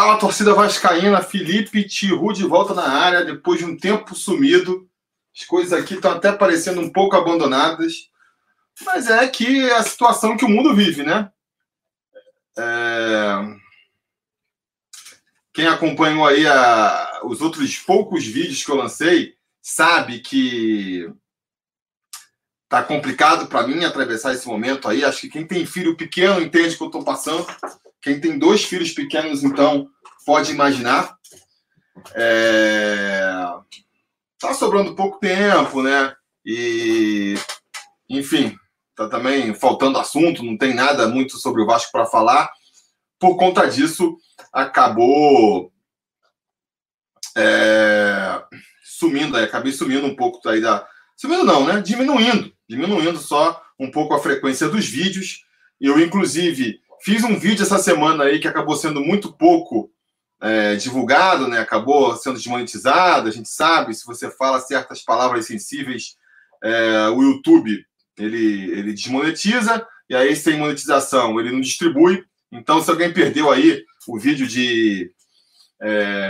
Fala, torcida vascaína, Felipe Tihu de volta na área, depois de um tempo sumido. As coisas aqui estão até parecendo um pouco abandonadas, mas é que é a situação que o mundo vive, né? Quem acompanhou aí os outros poucos vídeos que eu lancei sabe que tá complicado para mim atravessar esse momento aí. Acho que quem tem filho pequeno entende o que eu estou passando. Quem tem dois filhos pequenos, então, pode imaginar. Tá sobrando pouco tempo, né? E, enfim, tá também faltando assunto, não tem nada muito sobre o Vasco para falar. Por conta disso, acabou sumindo, acabei sumindo um pouco aí da... Sumindo não, né? Diminuindo só um pouco a frequência dos vídeos. Eu, inclusive... Fiz um vídeo essa semana aí que acabou sendo muito pouco divulgado, né? Acabou sendo desmonetizado. A gente sabe, se você fala certas palavras sensíveis, o YouTube ele desmonetiza, e aí sem monetização ele não distribui. Então, se alguém perdeu aí o vídeo de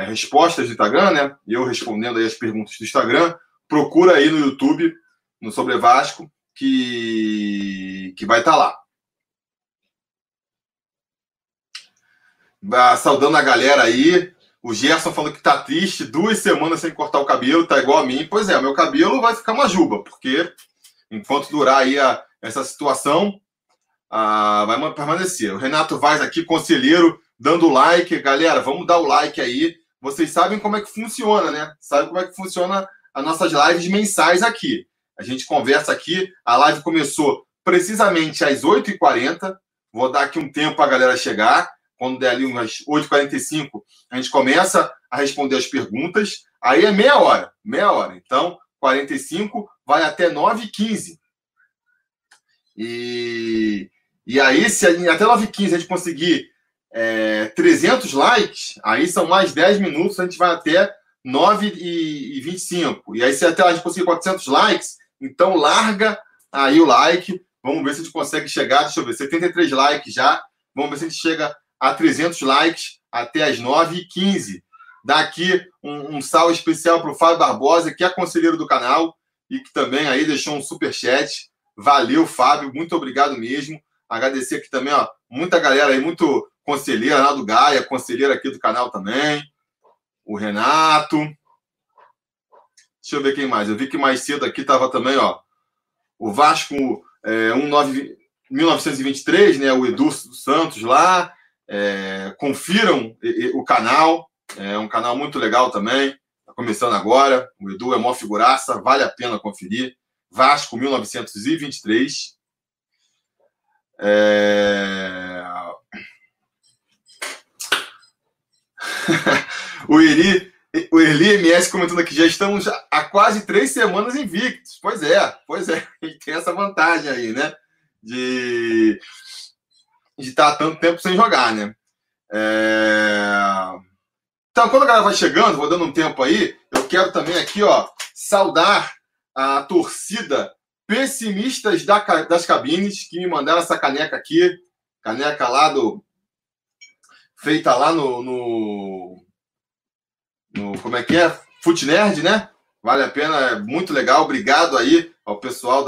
respostas do Instagram, né? Eu respondendo aí as perguntas do Instagram, procura aí no YouTube, no Sobre Vasco, que vai estar lá. Saudando a galera aí. O Gerson falando que tá triste, 2 semanas sem cortar o cabelo, tá igual a mim. Pois é, meu cabelo vai ficar uma juba, porque enquanto durar aí essa situação, vai permanecer. O Renato Vaz aqui, conselheiro, dando like. Galera, vamos dar o like aí. Vocês sabem como é que funciona, né? Sabe como é que funciona as nossas lives mensais aqui. A gente conversa aqui. A live começou precisamente às 8h40. Vou dar aqui um tempo pra galera chegar. Quando der ali umas 8h45, a gente começa a responder as perguntas. Aí é meia hora. Então, 45 vai até 9h15. E aí, se até 9h15 a gente conseguir 300 likes, aí são mais 10 minutos, a gente vai até 9h25. E aí, se até a gente conseguir 400 likes, então larga aí o like. Vamos ver se a gente consegue chegar, deixa eu ver, 73 likes já. Vamos ver se a gente chega a 300 likes até as 9h15. Dá aqui um salve especial para o Fábio Barbosa, que é conselheiro do canal e que também aí deixou um superchat. Valeu, Fábio, muito obrigado mesmo. Agradecer aqui também, ó, muita galera aí, muito conselheiro lá do Gaia, conselheiro aqui do canal também. O Renato. Deixa eu ver quem mais. Eu vi que mais cedo aqui estava também, ó, o Vasco 1923, né, o Edu Santos lá. Confiram o canal, é um canal muito legal também, tá começando agora, o Edu é mó figuraça, vale a pena conferir, Vasco 1923. O Eli MS comentando aqui, já estamos há quase 3 semanas invictos. Pois é, a gente tem essa vantagem aí, né, de estar tanto tempo sem jogar, né? Então, quando a galera vai chegando, vou dando um tempo aí, eu quero também aqui, ó, saudar a torcida pessimistas das cabines, que me mandaram essa caneca aqui, caneca lá feita lá no como é que é? Futnerd, né? Vale a pena, é muito legal. Obrigado aí ao pessoal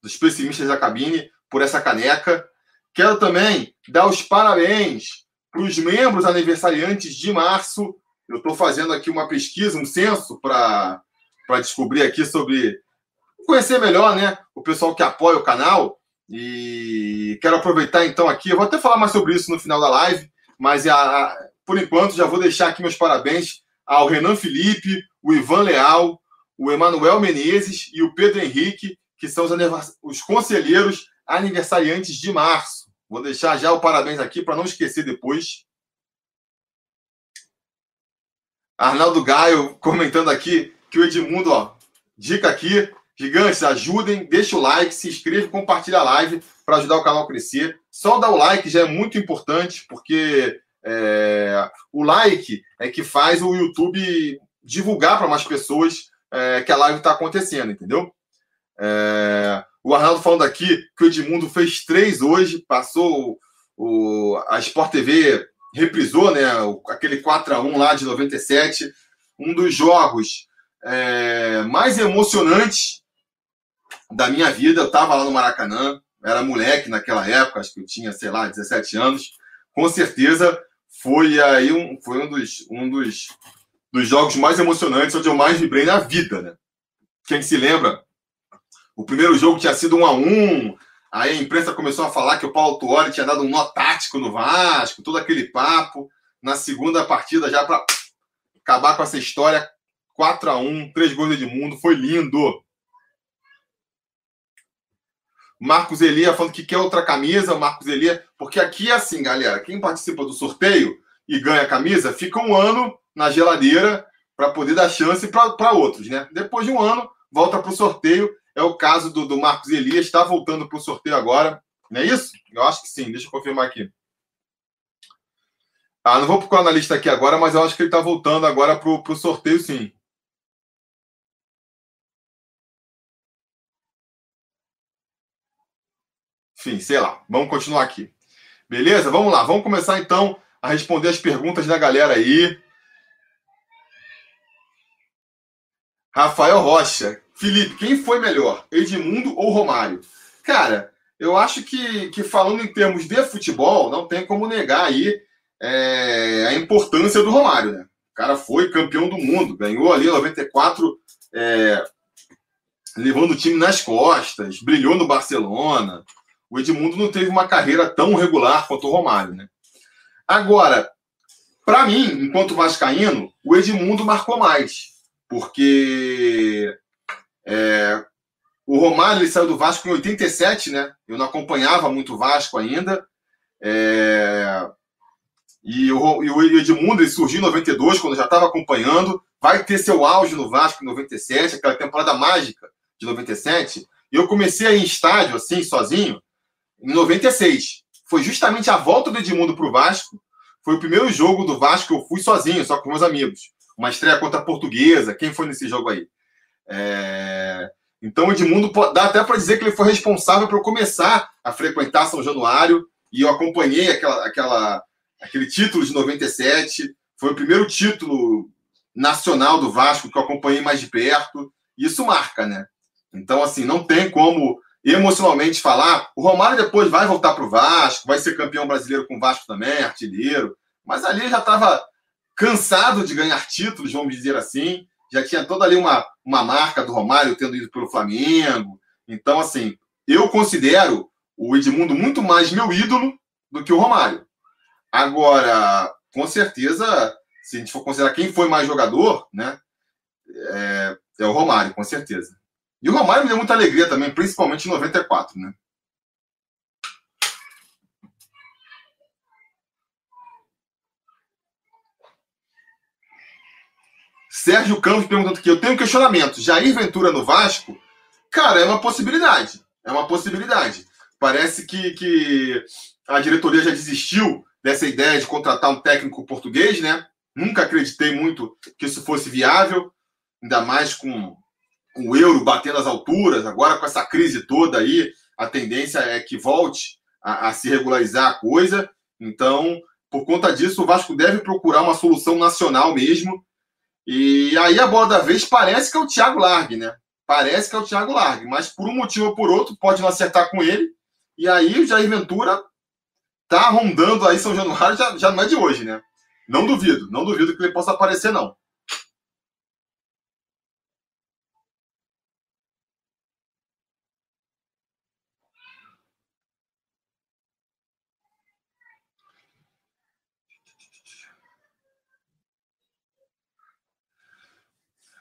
dos pessimistas da cabine por essa caneca. Quero também dar os parabéns para os membros aniversariantes de março. Eu estou fazendo aqui uma pesquisa, um censo, para descobrir aqui sobre... Conhecer melhor, né, o pessoal que apoia o canal. E quero aproveitar, então, aqui... Eu vou até falar mais sobre isso no final da live, mas, por enquanto, já vou deixar aqui meus parabéns ao Renan Felipe, o Ivan Leal, o Emanuel Menezes e o Pedro Henrique, que são os conselheiros aniversariantes de março. Vou deixar já o parabéns aqui para não esquecer depois. Arnaldo Gaio comentando aqui que o Edmundo, ó, dica aqui, gigantes, ajudem, deixa o like, se inscreve, compartilha a live para ajudar o canal a crescer. Só dar o like já é muito importante, porque o like é que faz o YouTube divulgar para mais pessoas que a live está acontecendo, entendeu? O Arnaldo falando aqui que o Edmundo fez 3 hoje, passou a Sport TV reprisou, né, aquele 4-1 lá de 97, um dos jogos mais emocionantes da minha vida. Eu estava lá no Maracanã, era moleque naquela época, acho que eu tinha, sei lá, 17 anos. Com certeza foi, aí um dos jogos mais emocionantes, onde eu mais vibrei na vida, né? Quem se lembra, o primeiro jogo tinha sido 1-1, aí a imprensa começou a falar que o Paulo Tuori tinha dado um nó tático no Vasco, todo aquele papo. Na segunda partida, já para acabar com essa história, 4-1, 3 gols de Edmundo, foi lindo. Marcos Elias falando que quer outra camisa, Marcos Elias, porque aqui é assim, galera, quem participa do sorteio e ganha a camisa, fica um ano na geladeira para poder dar chance para outros, né? Depois de um ano, volta para o sorteio. É o caso do Marcos Elias, está voltando para o sorteio agora. Não é isso? Eu acho que sim. Deixa eu confirmar aqui. Ah, não vou procurar na lista aqui agora, mas eu acho que ele está voltando agora para o sorteio, sim. Enfim, sei lá. Vamos continuar aqui. Beleza? Vamos lá. Vamos começar, então, a responder as perguntas da galera aí. Rafael Rocha. Felipe, quem foi melhor, Edmundo ou Romário? Cara, eu acho que falando em termos de futebol, não tem como negar aí a importância do Romário, né? O cara foi campeão do mundo, ganhou ali em 94, levando o time nas costas, brilhou no Barcelona. O Edmundo não teve uma carreira tão regular quanto o Romário, né? Agora, para mim, enquanto vascaíno, o Edmundo marcou mais, porque... o Romário, ele saiu do Vasco em 87, né? Eu não acompanhava muito o Vasco ainda. E o Edmundo, ele surgiu em 92, quando eu já estava acompanhando. Vai ter seu auge no Vasco em 97, aquela temporada mágica de 97. E eu comecei a ir em estádio, assim, sozinho, em 96. Foi justamente a volta do Edmundo para o Vasco. Foi o primeiro jogo do Vasco que eu fui sozinho, só com meus amigos. Uma estreia contra a Portuguesa. Quem foi nesse jogo aí? Então o Edmundo dá até para dizer que ele foi responsável para eu começar a frequentar São Januário, e eu acompanhei aquele título de 97. Foi o primeiro título nacional do Vasco que eu acompanhei mais de perto, e isso marca, né? Então, assim, não tem como emocionalmente falar. O Romário depois vai voltar para o Vasco, vai ser campeão brasileiro com o Vasco também, artilheiro, mas ali já estava cansado de ganhar títulos, vamos dizer assim. Já tinha toda ali uma marca do Romário tendo ido pelo Flamengo. Então, assim, eu considero o Edmundo muito mais meu ídolo do que o Romário. Agora, com certeza, se a gente for considerar quem foi mais jogador, né, é o Romário, com certeza. E o Romário me deu muita alegria também, principalmente em 94, né? Sérgio Campos perguntando aqui, eu tenho um questionamento. Jair Ventura no Vasco? Cara, é uma possibilidade. É uma possibilidade. Parece que a diretoria já desistiu dessa ideia de contratar um técnico português, né? Nunca acreditei muito que isso fosse viável, ainda mais com o euro batendo as alturas. Agora, com essa crise toda aí, a tendência é que volte a se regularizar a coisa. Então, por conta disso, o Vasco deve procurar uma solução nacional mesmo. E aí a bola da vez parece que é o Thiago Larghi, né? Parece que é o Thiago Larghi, mas por um motivo ou por outro pode não acertar com ele. E aí o Jair Ventura tá rondando aí São Januário, já não é de hoje, né? Não duvido, não duvido que ele possa aparecer, não.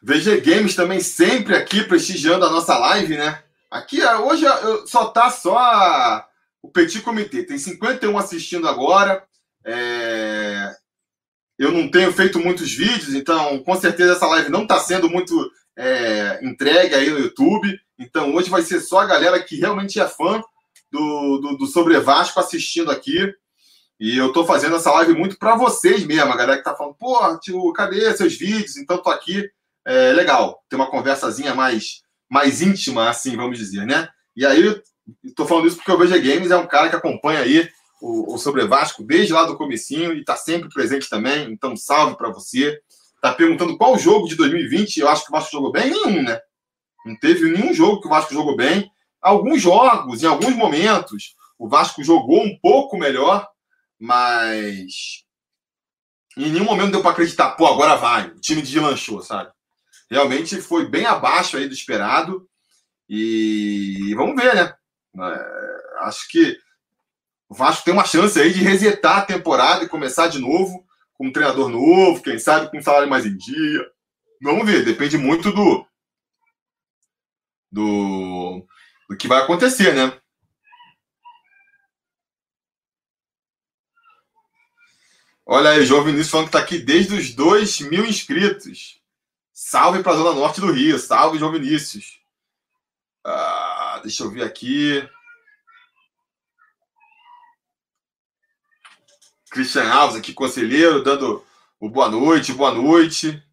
VG Games também sempre aqui prestigiando a nossa live, né? Aqui, hoje, só tá o Petit Comitê. Tem 51 assistindo agora. Eu não tenho feito muitos vídeos, então, com certeza, essa live não tá sendo muito entregue aí no YouTube. Então, hoje vai ser só a galera que realmente é fã do Sobre Vasco assistindo aqui. E eu tô fazendo essa live muito para vocês mesmo. A galera que tá falando, pô, tio, cadê seus vídeos? Então, tô aqui. É legal ter uma conversazinha mais íntima, assim, vamos dizer, né? E aí, estou falando isso porque o VG Games é um cara que acompanha aí o Sobre Vasco desde lá do comecinho e está sempre presente também, então salve para você. Está perguntando qual jogo de 2020 eu acho que o Vasco jogou bem? Nenhum, né? Não teve nenhum jogo que o Vasco jogou bem. Alguns jogos, em alguns momentos, o Vasco jogou um pouco melhor, mas em nenhum momento deu para acreditar, pô, agora vai, o time deslanchou, sabe? Realmente foi bem abaixo aí do esperado e vamos ver, né? Acho que o Vasco tem uma chance aí de resetar a temporada e começar de novo com um treinador novo, quem sabe com um salário mais em dia. Vamos ver, depende muito do que vai acontecer, né? Olha aí, João Vinícius falando que tá aqui desde os 2.000 inscritos. Salve para a Zona Norte do Rio. Salve, João Vinícius. Ah, deixa eu ver aqui. Christian Alves aqui, conselheiro, dando o boa noite, boa noite.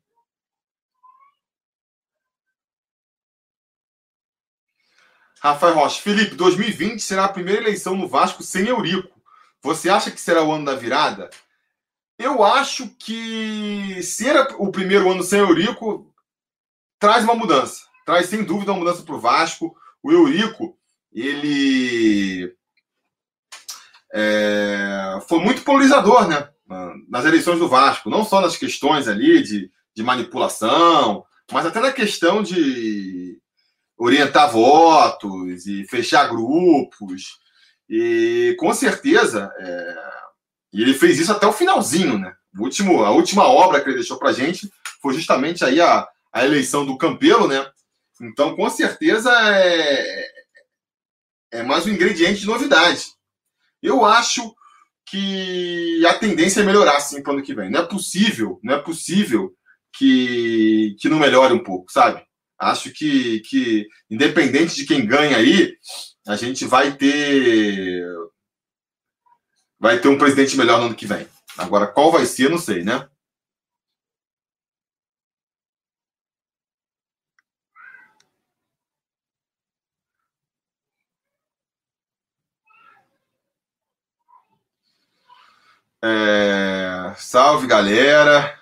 Rafael Rocha. Felipe, 2020 será a primeira eleição no Vasco sem Eurico. Você acha que será o ano da virada? Eu acho que ser o primeiro ano sem Eurico traz uma mudança. Traz, sem dúvida, uma mudança para o Vasco. O Eurico, ele foi muito polarizador, né? Nas eleições do Vasco. Não só nas questões ali de manipulação, mas até na questão de orientar votos e fechar grupos. E, com certeza... E ele fez isso até o finalzinho, né? A última obra que ele deixou pra gente foi justamente aí a eleição do Campelo, né? Então, com certeza, é mais um ingrediente de novidade. Eu acho que a tendência é melhorar, sim, pro ano que vem. Não é possível que não melhore um pouco, sabe? Acho que independente de quem ganha aí, a gente vai ter um presidente melhor no ano que vem. Agora, qual vai ser, não sei, né? Salve, galera.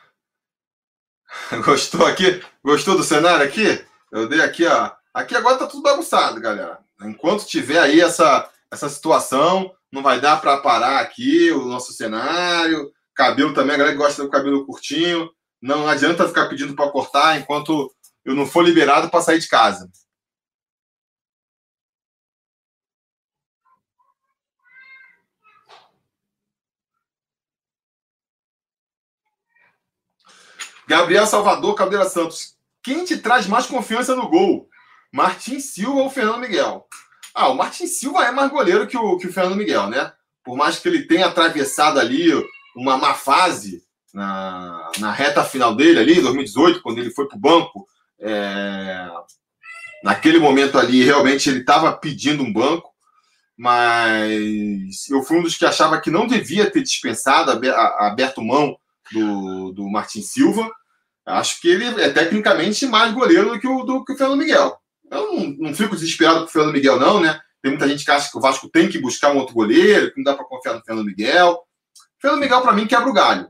Gostou aqui? Gostou do cenário aqui? Eu dei aqui, ó. Aqui agora tá tudo bagunçado, galera. Enquanto tiver aí essa situação... Não vai dar para parar aqui o nosso cenário. Cabelo também, a galera que gosta do cabelo curtinho. Não adianta ficar pedindo para cortar enquanto eu não for liberado para sair de casa. Gabriel Salvador Cabreira Santos. Quem te traz mais confiança no gol? Martín Silva ou Fernando Miguel? Ah, o Martín Silva é mais goleiro que o Fernando Miguel, né? Por mais que ele tenha atravessado ali uma má fase na reta final dele, ali em 2018, quando ele foi para o banco. Naquele momento ali, realmente, ele estava pedindo um banco, mas eu fui um dos que achava que não devia ter dispensado, aberto mão do Martín Silva. Acho que ele é tecnicamente mais goleiro do que o Fernando Miguel. Eu não fico desesperado com o Fernando Miguel, não, né? Tem muita gente que acha que o Vasco tem que buscar um outro goleiro, que não dá para confiar no Fernando Miguel. O Fernando Miguel, para mim, quebra o galho.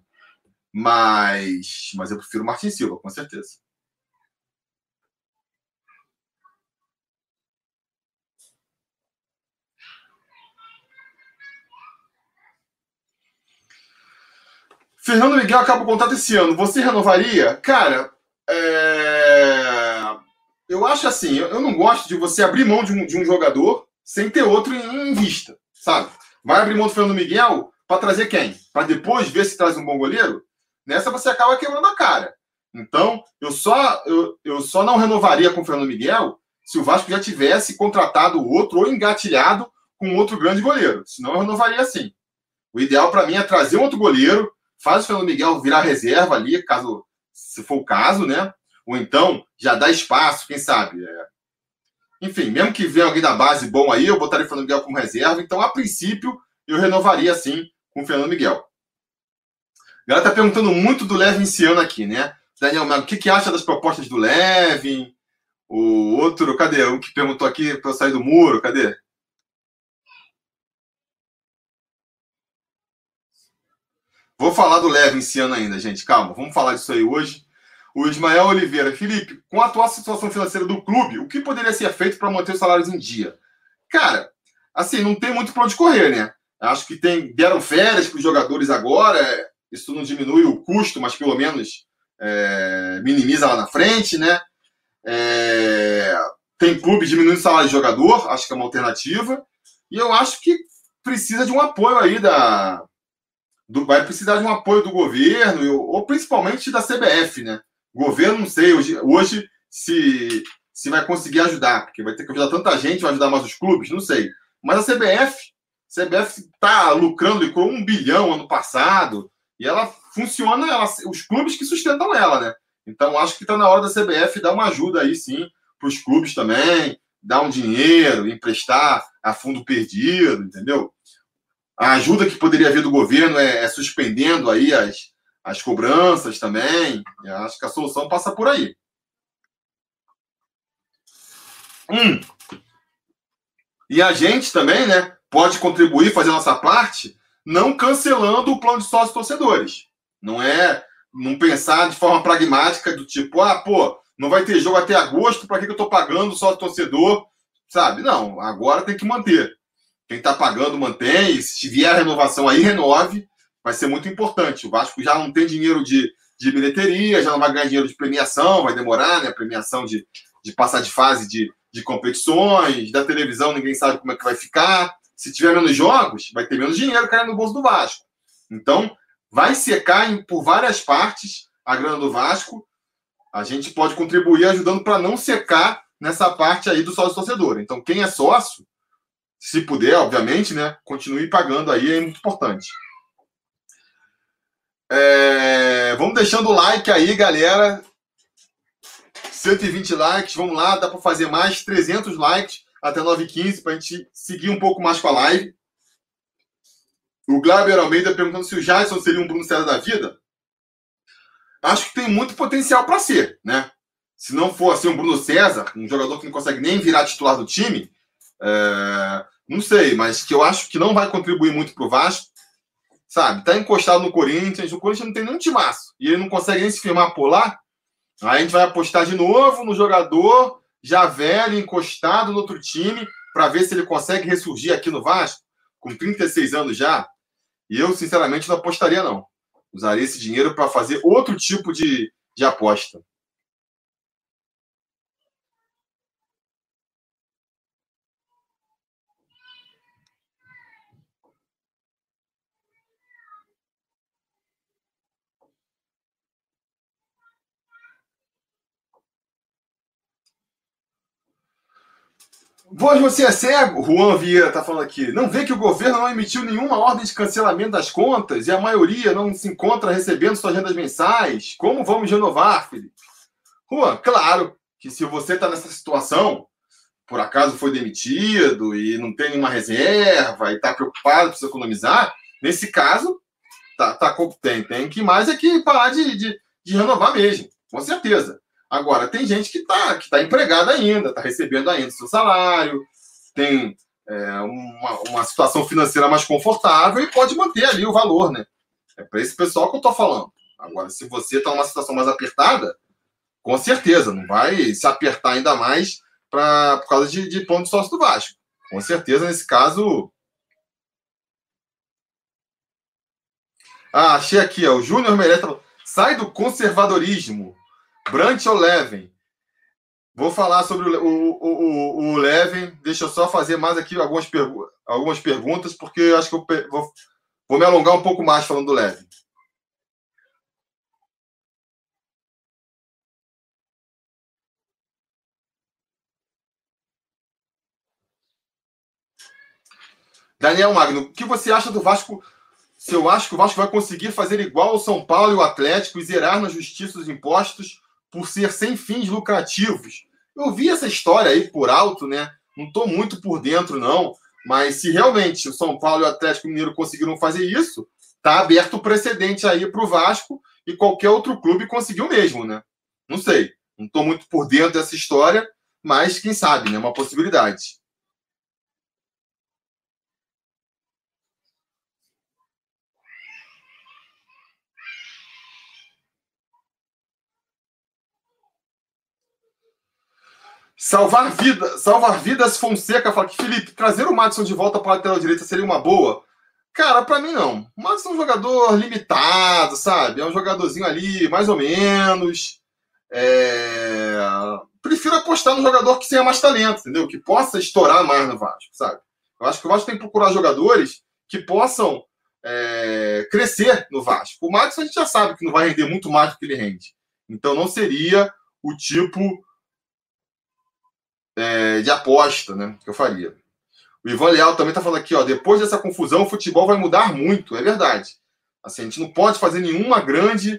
Mas eu prefiro o Martín Silva, com certeza. Fernando Miguel acaba o contrato esse ano. Você renovaria? Cara, eu acho assim, eu não gosto de você abrir mão de um jogador sem ter outro em vista, sabe? Vai abrir mão do Fernando Miguel para trazer quem? Para depois ver se traz um bom goleiro? Nessa você acaba quebrando a cara. Então, eu só não renovaria com o Fernando Miguel se o Vasco já tivesse contratado outro ou engatilhado com outro grande goleiro. Senão eu renovaria sim. O ideal para mim é trazer um outro goleiro, faz o Fernando Miguel virar reserva ali, se for o caso, né? Ou então, já dá espaço, quem sabe. Enfim, mesmo que venha alguém da base bom aí, eu botaria o Fernando Miguel como reserva. Então, a princípio, eu renovaria, sim, com o Fernando Miguel. A galera tá perguntando muito do Leven Siano aqui, né? Daniel Melo, o que acha das propostas do Leven? O outro, cadê? O que perguntou aqui para eu sair do muro, cadê? Vou falar do Leven Siano ainda, gente. Calma, vamos falar disso aí hoje. O Ismael Oliveira. Felipe, com a atual situação financeira do clube, o que poderia ser feito para manter os salários em dia? Cara, assim, não tem muito para onde correr, né? Acho que deram férias para os jogadores agora. Isso não diminui o custo, mas pelo menos minimiza lá na frente, né? Tem clube diminuindo o salário de jogador, acho que é uma alternativa. E eu acho que precisa de um apoio aí vai precisar de um apoio do governo, ou principalmente da CBF, né? O governo, não sei, hoje se vai conseguir ajudar, porque vai ter que ajudar tanta gente, vai ajudar mais os clubes, não sei. Mas a CBF está lucrou 1 bilhão ano passado, e ela funciona, os clubes que sustentam ela, né? Então, acho que está na hora da CBF dar uma ajuda aí, sim, para os clubes também, dar um dinheiro, emprestar a fundo perdido, entendeu? A ajuda que poderia vir do governo é suspendendo aí as cobranças também. Eu acho que a solução passa por aí. E a gente também, né, pode contribuir, fazer a nossa parte, não cancelando o plano de sócios torcedores. Não pensar de forma pragmática do tipo, não vai ter jogo até agosto, para que eu estou pagando sócio torcedor? Sabe? Não, agora tem que manter. Quem está pagando, mantém. E se vier a renovação aí, renove. Vai ser muito importante. O Vasco já não tem dinheiro de bilheteria, já não vai ganhar dinheiro de premiação, vai demorar, né? Premiação de passar de fase de competições, da televisão, ninguém sabe como é que vai ficar. Se tiver menos jogos, vai ter menos dinheiro caindo no bolso do Vasco. Então, vai secar por várias partes a grana do Vasco. A gente pode contribuir ajudando para não secar nessa parte aí do sócio-torcedor. Então, quem é sócio, se puder, obviamente, né? Continue pagando aí, é muito importante. Vamos deixando o like aí, galera. 120 likes, vamos lá. Dá para fazer mais 300 likes até 9h15 para a gente seguir um pouco mais com a live. O Glauber Almeida perguntando se o Jairson seria um Bruno César da vida. Acho que tem muito potencial para ser, né? Se não for assim um Bruno César, um jogador que não consegue nem virar titular do time, não sei, mas que eu acho que não vai contribuir muito pro Vasco, sabe? Tá encostado no Corinthians, o Corinthians não tem nenhum timaço, e ele não consegue nem se firmar por lá. Aí a gente vai apostar de novo no jogador já velho, encostado no outro time, para ver se ele consegue ressurgir aqui no Vasco, com 36 anos já. E eu, sinceramente, não apostaria, não. Usaria esse dinheiro para fazer outro tipo de aposta. Pois você é cego, Juan Vieira está falando aqui. Não vê que o governo não emitiu nenhuma ordem de cancelamento das contas e a maioria não se encontra recebendo suas rendas mensais? Como vamos renovar, Felipe? Juan, claro que se você está nessa situação, por acaso foi demitido e não tem nenhuma reserva e está preocupado, precisa economizar, nesse caso, tem que mais é que parar de renovar mesmo, com certeza. Agora, tem gente que tá empregada ainda, está recebendo ainda seu salário, tem uma situação financeira mais confortável e pode manter ali o valor, né? É para esse pessoal que eu estou falando. Agora, se você está numa situação mais apertada, com certeza, não vai se apertar ainda mais por causa de ponto de sócio do Vasco. Com certeza, nesse caso... Ah, achei aqui, ó, o Júnior Mereta. Sai do conservadorismo. Brandt ou Leven? Vou falar sobre o Leven. Deixa eu só fazer mais aqui algumas perguntas, porque eu acho que eu vou me alongar um pouco mais falando do Leven. Daniel Magno, o que você acha do Vasco? Se eu acho que o Vasco vai conseguir fazer igual ao São Paulo e o Atlético e zerar na justiça os impostos por ser sem fins lucrativos. Eu vi essa história aí por alto, né? Não estou muito por dentro, não. Mas se realmente o São Paulo e o Atlético Mineiro conseguiram fazer isso, está aberto o precedente aí para o Vasco e qualquer outro clube conseguiu mesmo, né? Não sei. Não estou muito por dentro dessa história, mas quem sabe, né? Uma possibilidade. Salvar vidas, Fonseca fala que Felipe, trazer o Madison de volta para a lateral direita seria uma boa? Cara, para mim não. O Madison é um jogador limitado, sabe? É um jogadorzinho ali, mais ou menos. Prefiro apostar num jogador que tenha mais talento, entendeu? Que possa estourar mais no Vasco, sabe? Eu acho que o Vasco tem que procurar jogadores que possam crescer no Vasco. O Madison a gente já sabe que não vai render muito mais do que ele rende. Então não seria o tipo de aposta, né, que eu faria. O Ivan Leal também tá falando aqui, ó, depois dessa confusão, o futebol vai mudar muito, é verdade. Assim, a gente não pode fazer nenhuma grande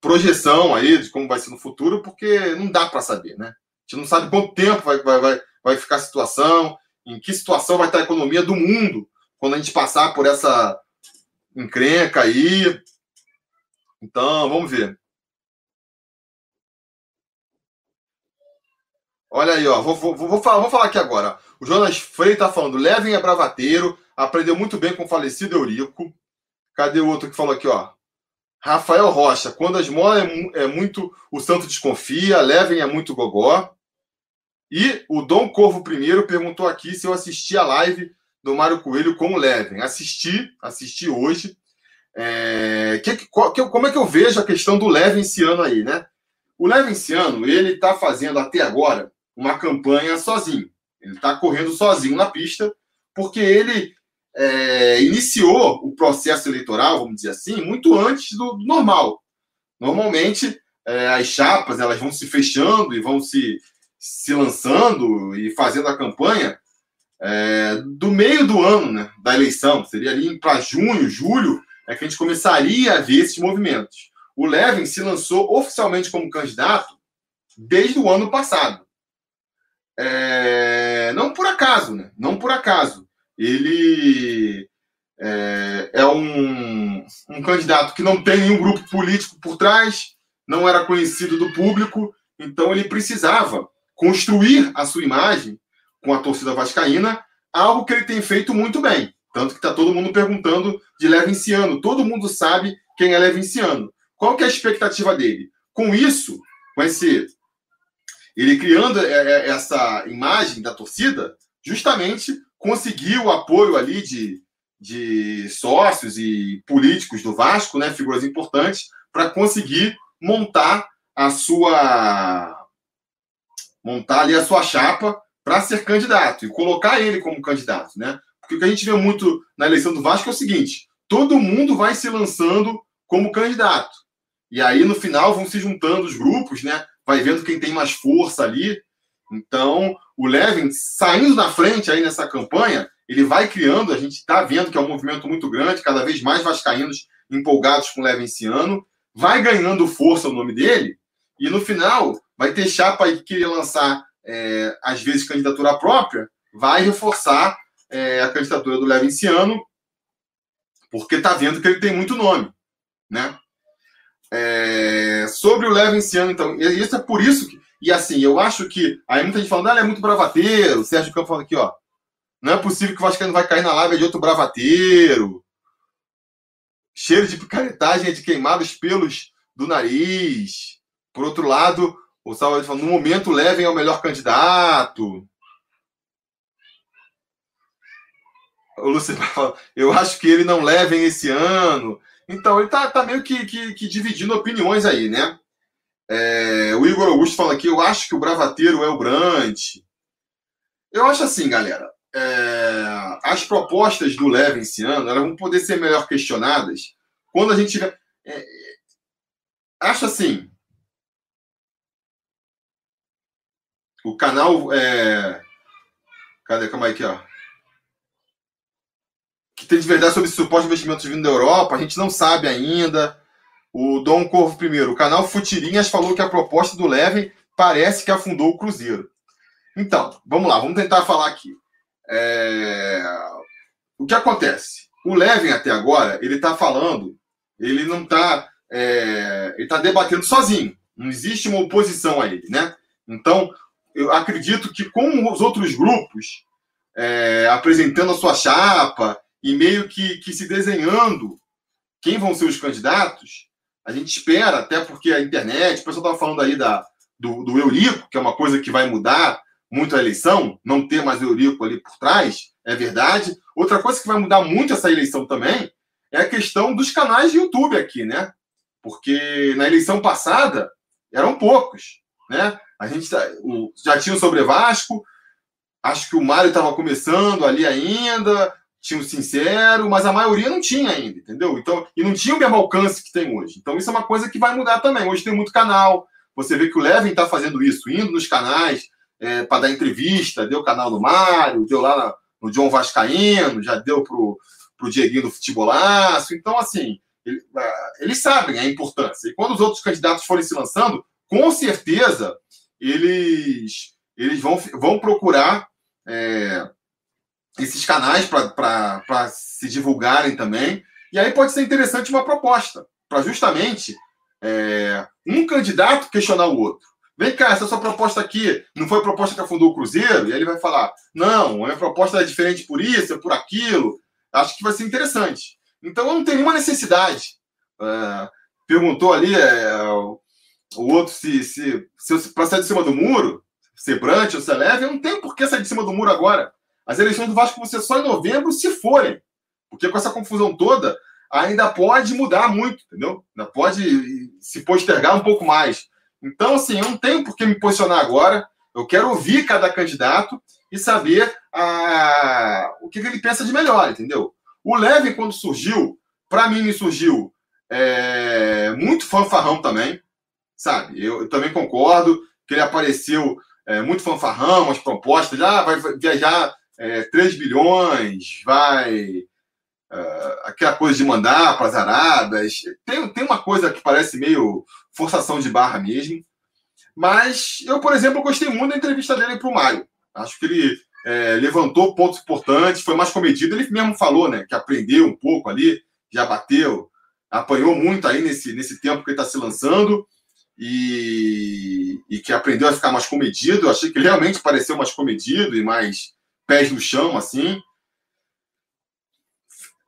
projeção aí de como vai ser no futuro, porque não dá para saber, né? A gente não sabe quanto tempo vai ficar a situação, em que situação vai estar a economia do mundo quando a gente passar por essa encrenca aí. Então, vamos ver. Olha aí, ó, vou falar aqui agora. O Jonas Frei tá falando, Leven é bravateiro, aprendeu muito bem com o falecido Eurico. Cadê o outro que falou aqui, ó? Rafael Rocha, quando a esmola é muito, o santo desconfia, Leven é muito gogó. E o Dom Corvo primeiro perguntou aqui se eu assisti a live do Mário Coelho com o Leven. Assisti hoje. Como é que eu vejo a questão do Leven Siano aí, né? O Leven Siano, ele tá fazendo até agora uma campanha sozinho. Ele está correndo sozinho na pista, porque ele iniciou o processo eleitoral, vamos dizer assim, muito antes do normal. Normalmente, as chapas elas vão se fechando e vão se lançando e fazendo a campanha do meio do ano, né, da eleição. Seria ali para junho, julho, que a gente começaria a ver esses movimentos. O Leven se lançou oficialmente como candidato desde o ano passado. Não por acaso, né? Não por acaso. Ele um candidato que não tem nenhum grupo político por trás, não era conhecido do público, então ele precisava construir a sua imagem com a torcida vascaína, algo que ele tem feito muito bem. Tanto que está todo mundo perguntando de Leven Siano. Todo mundo sabe quem é Leven Siano. Qual que é a expectativa dele? Com isso, vai ser ele criando essa imagem da torcida, justamente conseguir o apoio ali de sócios e políticos do Vasco, né, figuras importantes, para conseguir montar ali a sua chapa para ser candidato e colocar ele como candidato, né? Porque o que a gente vê muito na eleição do Vasco é o seguinte: todo mundo vai se lançando como candidato. E aí, no final, vão se juntando os grupos, né? Vai vendo quem tem mais força ali. Então, o Leven, saindo na frente aí nessa campanha, ele vai criando, a gente está vendo que é um movimento muito grande, cada vez mais vascaínos empolgados com o Leven Siano, vai ganhando força o nome dele, e no final vai ter chapa aí que queria lançar, às vezes, candidatura própria, vai reforçar a candidatura do Leven Siano, porque está vendo que ele tem muito nome, né? Sobre o Leven Siano, então, isso é por isso que, e assim, eu acho que aí muita gente falando, ele é muito bravateiro. O Sérgio Campos falando aqui, ó, não é possível que o Vasco não vai cair na lábia de outro bravateiro. Cheiro de picaretagem é de queimar os pelos do nariz. Por outro lado, o Salvador falando, no momento o Leven é o melhor candidato. O Lúcio fala, eu acho que ele não Leven esse ano. Então, ele tá meio que dividindo opiniões aí, né? O Igor Augusto fala aqui, eu acho que o bravateiro é o Brandt. Eu acho assim, galera, as propostas do Leven Siano, elas vão poder ser melhor questionadas quando a gente tiver... acho assim... O canal... Cadê? Calma aí aqui, ó. Que tem de verdade sobre suporte de investimentos vindo da Europa, a gente não sabe ainda. O Dom Corvo primeiro, o canal Futirinhas falou que a proposta do Leven parece que afundou o Cruzeiro. Então, vamos lá, vamos tentar falar aqui. O que acontece? O Leven até agora, ele está falando, ele não está... ele está debatendo sozinho, não existe uma oposição a ele, né? Então, eu acredito que com os outros grupos, apresentando a sua chapa... e meio que se desenhando quem vão ser os candidatos, a gente espera, até porque a internet, o pessoal estava falando aí do Eurico, que é uma coisa que vai mudar muito a eleição, não ter mais o Eurico ali por trás, é verdade. Outra coisa que vai mudar muito essa eleição também é a questão dos canais de YouTube aqui, né? Porque na eleição passada eram poucos, né? A gente já tinha o Sobre Vasco, acho que o Mário estava começando ali ainda, tinha o Sincero, mas a maioria não tinha ainda, entendeu? Então, e não tinha o mesmo alcance que tem hoje. Então isso é uma coisa que vai mudar também. Hoje tem muito canal, você vê que o Leven está fazendo isso, indo nos canais para dar entrevista, deu o canal do Mário, deu lá no John Vascaíno, já deu pro Dieguinho do Futebolaço. Então, assim, eles sabem a importância. E quando os outros candidatos forem se lançando, com certeza eles vão procurar esses canais para se divulgarem também. E aí pode ser interessante uma proposta para justamente um candidato questionar o outro. Vem cá, essa sua proposta aqui não foi a proposta que afundou o Cruzeiro? E aí ele vai falar, não, a minha proposta é diferente por isso, é por aquilo. Acho que vai ser interessante. Então, não tem nenhuma necessidade. Perguntou ali o outro se para sair de cima do muro, ser Brandt ou ser Leven, não tem por que sair de cima do muro agora. As eleições do Vasco vão ser só em novembro, se forem. Porque com essa confusão toda, ainda pode mudar muito, entendeu? Ainda pode se postergar um pouco mais. Então, assim, eu não tenho por que me posicionar agora. Eu quero ouvir cada candidato e saber o que ele pensa de melhor, entendeu? O Leven, quando surgiu, para mim me surgiu muito fanfarrão também, sabe? Eu também concordo que ele apareceu muito fanfarrão, as propostas, já vai viajar 3 bilhões, vai... aquela coisa de mandar para as Arábias, tem uma coisa que parece meio forçação de barra mesmo, mas eu, por exemplo, gostei muito da entrevista dele para o Mário. Acho que ele levantou pontos importantes, foi mais comedido, ele mesmo falou, né, que aprendeu um pouco ali, já bateu, apanhou muito aí nesse tempo que ele está se lançando e que aprendeu a ficar mais comedido. Eu achei que ele realmente pareceu mais comedido e mais pés no chão, assim.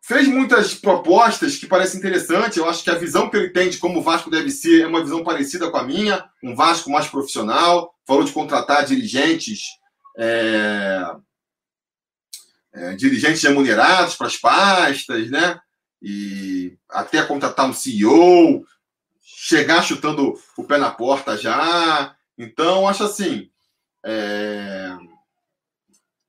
Fez muitas propostas que parecem interessantes. Eu acho que a visão que ele tem de como o Vasco deve ser é uma visão parecida com a minha, um Vasco mais profissional. Falou de contratar dirigentes remunerados para as pastas, né? E até contratar um CEO, chegar chutando o pé na porta já. Então, acho assim...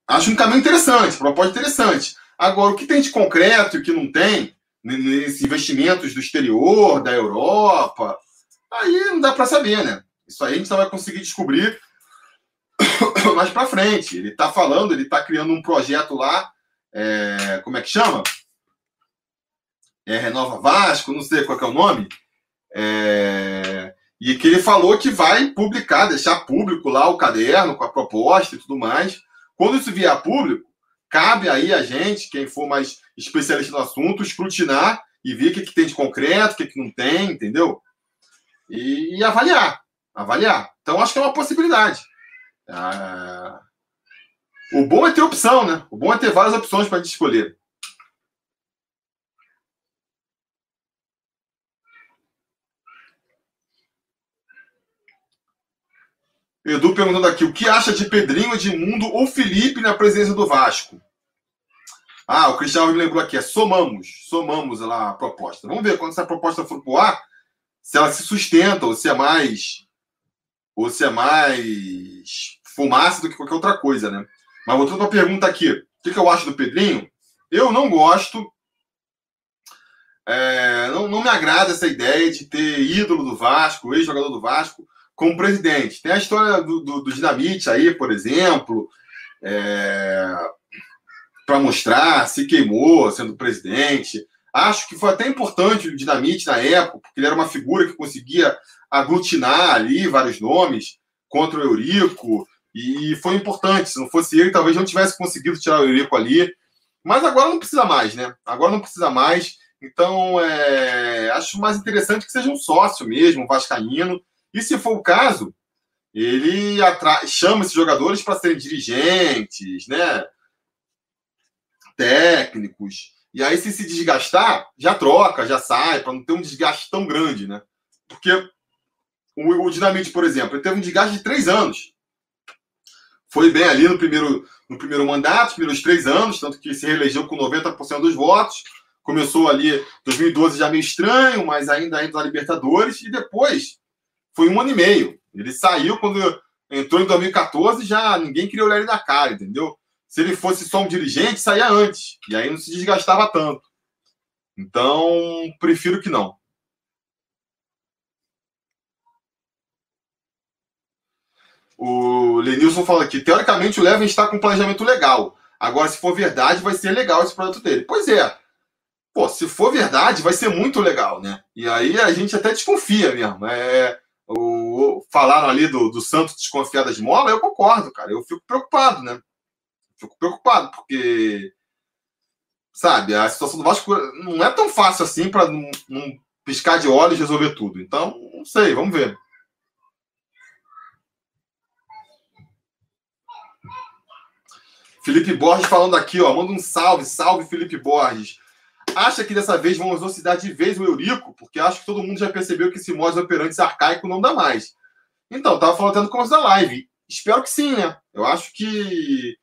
acho um caminho interessante, proposta interessante. Agora, o que tem de concreto e o que não tem, nesses investimentos do exterior, da Europa, aí não dá para saber, né? Isso aí a gente só vai conseguir descobrir mais para frente. Ele está falando, ele está criando um projeto lá, como é que chama? Renova Vasco, não sei qual que é o nome. E que ele falou que vai publicar, deixar público lá o caderno com a proposta e tudo mais. Quando isso vier a público, cabe aí a gente, quem for mais especialista no assunto, escrutinar e ver o que tem de concreto, o que não tem, entendeu? E avaliar. Então, acho que é uma possibilidade. O bom é ter opção, né? O bom é ter várias opções para a gente escolher. Edu perguntando aqui, o que acha de Pedrinho, Edmundo ou Felipe na presença do Vasco? Ah, o Cristiano me lembrou aqui, somamos lá a proposta. Vamos ver, quando essa proposta for pro ar, se ela se sustenta ou se é mais fumaça do que qualquer outra coisa, né? Mas voltando à pergunta aqui, o que eu acho do Pedrinho? Eu não gosto, não me agrada essa ideia de ter ídolo do Vasco, ex-jogador do Vasco, como presidente. Tem a história do Dinamite aí, por exemplo, para mostrar, se queimou sendo presidente. Acho que foi até importante o Dinamite na época, porque ele era uma figura que conseguia aglutinar ali vários nomes contra o Eurico, e foi importante. Se não fosse ele, talvez não tivesse conseguido tirar o Eurico ali. Mas agora não precisa mais, né? Agora não precisa mais. Então, acho mais interessante que seja um sócio mesmo, um vascaíno. E se for o caso, ele chama esses jogadores para serem dirigentes, né? Técnicos. E aí, se desgastar, já troca, já sai, para não ter um desgaste tão grande, né? Porque O Dinamite, por exemplo, ele teve um desgaste de 3 anos. Foi bem ali no primeiro mandato, nos primeiros 3 anos, tanto que se reelegeu com 90% dos votos. Começou ali 2012 já meio estranho, mas ainda entra na Libertadores. E depois foi 1 ano e meio. Ele saiu quando entrou em 2014, já ninguém queria olhar ele na cara, entendeu? Se ele fosse só um dirigente, saía antes. E aí não se desgastava tanto. Então, prefiro que não. O Lenilson fala aqui, teoricamente o Leven está com um planejamento legal. Agora, se for verdade, vai ser legal esse projeto dele. Pois é. Pô, se for verdade, vai ser muito legal, né? E aí a gente até desconfia mesmo. Falaram ali do Santos desconfiar da esmola, eu concordo, cara. Eu fico preocupado, né? Fico preocupado, porque, sabe, a situação do Vasco não é tão fácil assim para não piscar de olhos e resolver tudo. Então, não sei, vamos ver. Felipe Borges falando aqui, ó, manda um salve, Felipe Borges. Acha que dessa vez vão exorcizar de vez o Eurico? Porque acho que todo mundo já percebeu que esse modus operandi arcaico não dá mais. Então, tava falando até no começo da live. Espero que sim, né? Eu acho que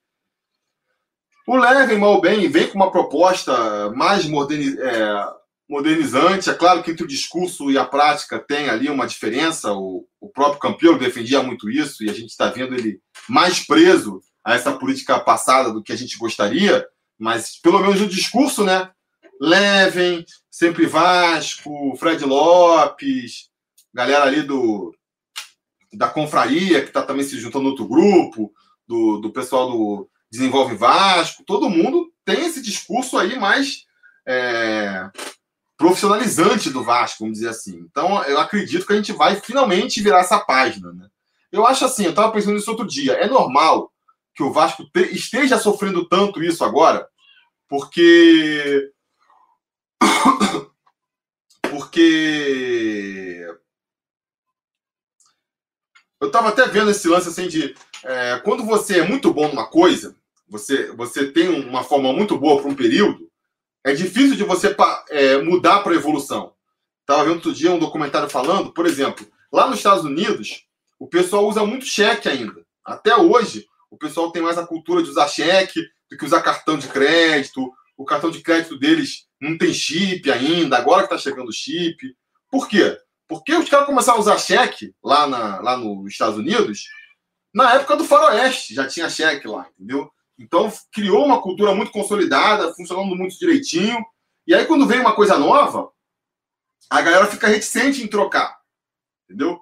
o Leven, mal bem, vem com uma proposta mais modernizante. É claro que entre o discurso e a prática tem ali uma diferença. O próprio Campeão defendia muito isso e a gente está vendo ele mais preso a essa política passada do que a gente gostaria, mas pelo menos o discurso, né? Leven, sempre Vasco, Fred Lopes, galera ali da confraria, que está também se juntando no outro grupo, do pessoal do Desenvolve Vasco, todo mundo tem esse discurso aí mais profissionalizante do Vasco, vamos dizer assim. Então, eu acredito que a gente vai finalmente virar essa página, né? Eu acho assim, eu estava pensando nisso outro dia, é normal que o Vasco esteja sofrendo tanto isso agora, porque eu estava até vendo esse lance assim de quando você é muito bom numa coisa, você tem uma forma muito boa para um período, é difícil de você mudar para a evolução. Estava vendo outro dia um documentário falando, por exemplo, lá nos Estados Unidos, o pessoal usa muito cheque ainda. Até hoje, o pessoal tem mais a cultura de usar cheque do que usar cartão de crédito. O cartão de crédito deles não tem chip ainda, agora que está chegando o chip. Por quê? Porque os caras começaram a usar cheque lá nos Estados Unidos na época do Faroeste, já tinha cheque lá, entendeu? Então, criou uma cultura muito consolidada, funcionando muito direitinho. E aí, quando vem uma coisa nova, a galera fica reticente em trocar, entendeu?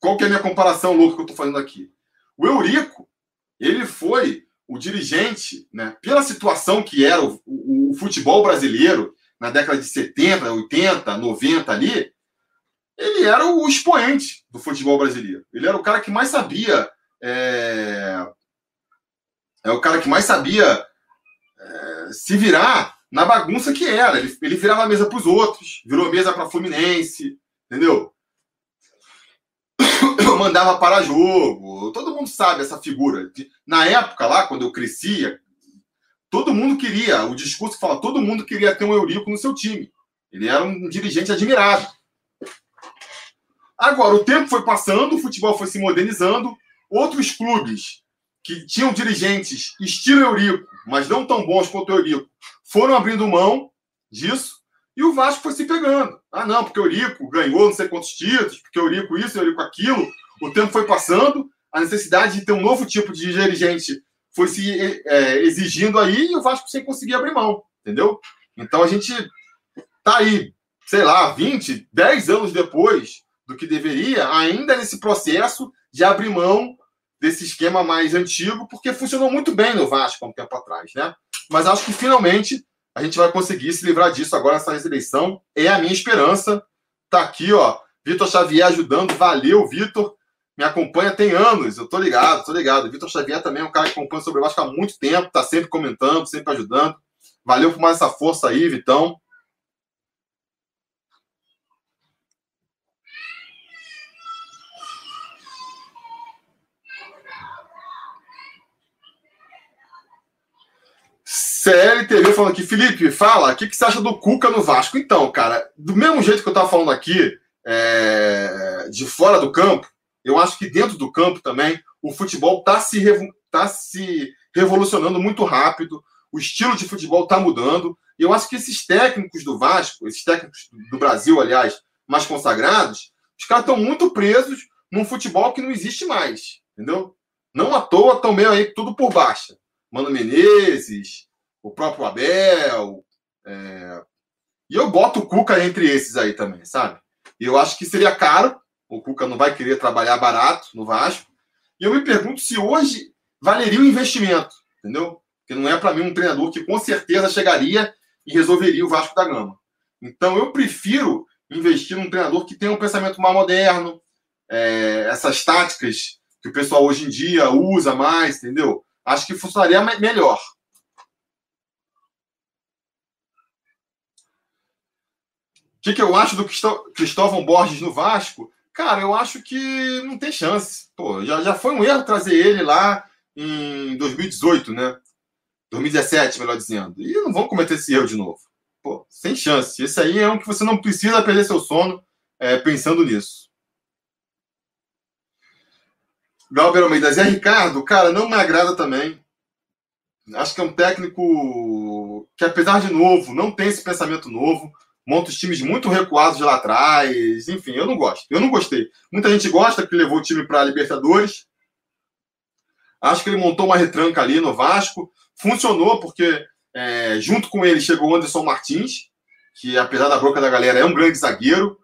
Qual que é a minha comparação louca que eu estou fazendo aqui? O Eurico, ele foi o dirigente, né, pela situação que era o futebol brasileiro na década de 70, 80, 90 ali, ele era o expoente do futebol brasileiro. Ele era o cara que mais sabia se virar na bagunça que era. Ele virava a mesa para os outros, virou mesa para Fluminense, entendeu? Mandava para jogo, todo mundo sabe essa figura. Na época lá, quando eu crescia, todo mundo queria, o discurso fala, todo mundo queria ter um Eurico no seu time. Ele era um dirigente admirado. Agora, o tempo foi passando, o futebol foi se modernizando, outros clubes que tinham dirigentes estilo Eurico, mas não tão bons quanto o Eurico, foram abrindo mão disso. E o Vasco foi se pegando. Ah, não, porque o Eurico ganhou não sei quantos títulos, porque o Eurico isso, o Eurico aquilo. O tempo foi passando, a necessidade de ter um novo tipo de dirigente foi se exigindo aí e o Vasco sem conseguir abrir mão, entendeu? Então a gente tá aí, sei lá, 20, 10 anos depois do que deveria, ainda nesse processo de abrir mão desse esquema mais antigo, porque funcionou muito bem no Vasco há um tempo atrás, né? Mas acho que finalmente a gente vai conseguir se livrar disso agora, essa eleição. É a minha esperança. Tá aqui, ó. Vitor Xavier ajudando. Valeu, Vitor. Me acompanha tem anos. Eu tô ligado, tô ligado. Vitor Xavier também é um cara que acompanha sobre o Vasco há muito tempo. Tá sempre comentando, sempre ajudando. Valeu por mais essa força aí, Vitão. CLTV falando aqui, Felipe, fala, o que você acha do Cuca no Vasco? Então, cara, do mesmo jeito que eu tava falando aqui, de fora do campo, eu acho que dentro do campo também, o futebol está se revolucionando muito rápido, o estilo de futebol está mudando, e eu acho que esses técnicos do Vasco, esses técnicos do Brasil, aliás, mais consagrados, os caras estão muito presos num futebol que não existe mais, entendeu? Não à toa estão meio aí tudo por baixa. Mano Menezes, o próprio Abel, e eu boto o Cuca entre esses aí também, sabe? E eu acho que seria caro, o Cuca não vai querer trabalhar barato no Vasco, e eu me pergunto se hoje valeria o investimento, entendeu? Porque não é para mim um treinador que com certeza chegaria e resolveria o Vasco da Gama. Então eu prefiro investir num treinador que tem um pensamento mais moderno, essas táticas que o pessoal hoje em dia usa mais, entendeu? Acho que funcionaria melhor. O que eu acho do Cristóvão Borges no Vasco? Cara, eu acho que não tem chance. Pô, já foi um erro trazer ele lá em 2018, né? 2017, melhor dizendo. E não vão cometer esse erro de novo. Pô, sem chance. Esse aí é um que você não precisa perder seu sono pensando nisso. Galber Almeida, Zé Ricardo, cara, não me agrada também. Acho que é um técnico que, apesar de novo, não tem esse pensamento novo. Monta os times muito recuados de lá atrás. Enfim, eu não gosto. Eu não gostei. Muita gente gosta, que levou o time para a Libertadores. Acho que ele montou uma retranca ali no Vasco. Funcionou porque, junto com ele, chegou o Anderson Martins, que, apesar da bronca da galera, é um grande zagueiro.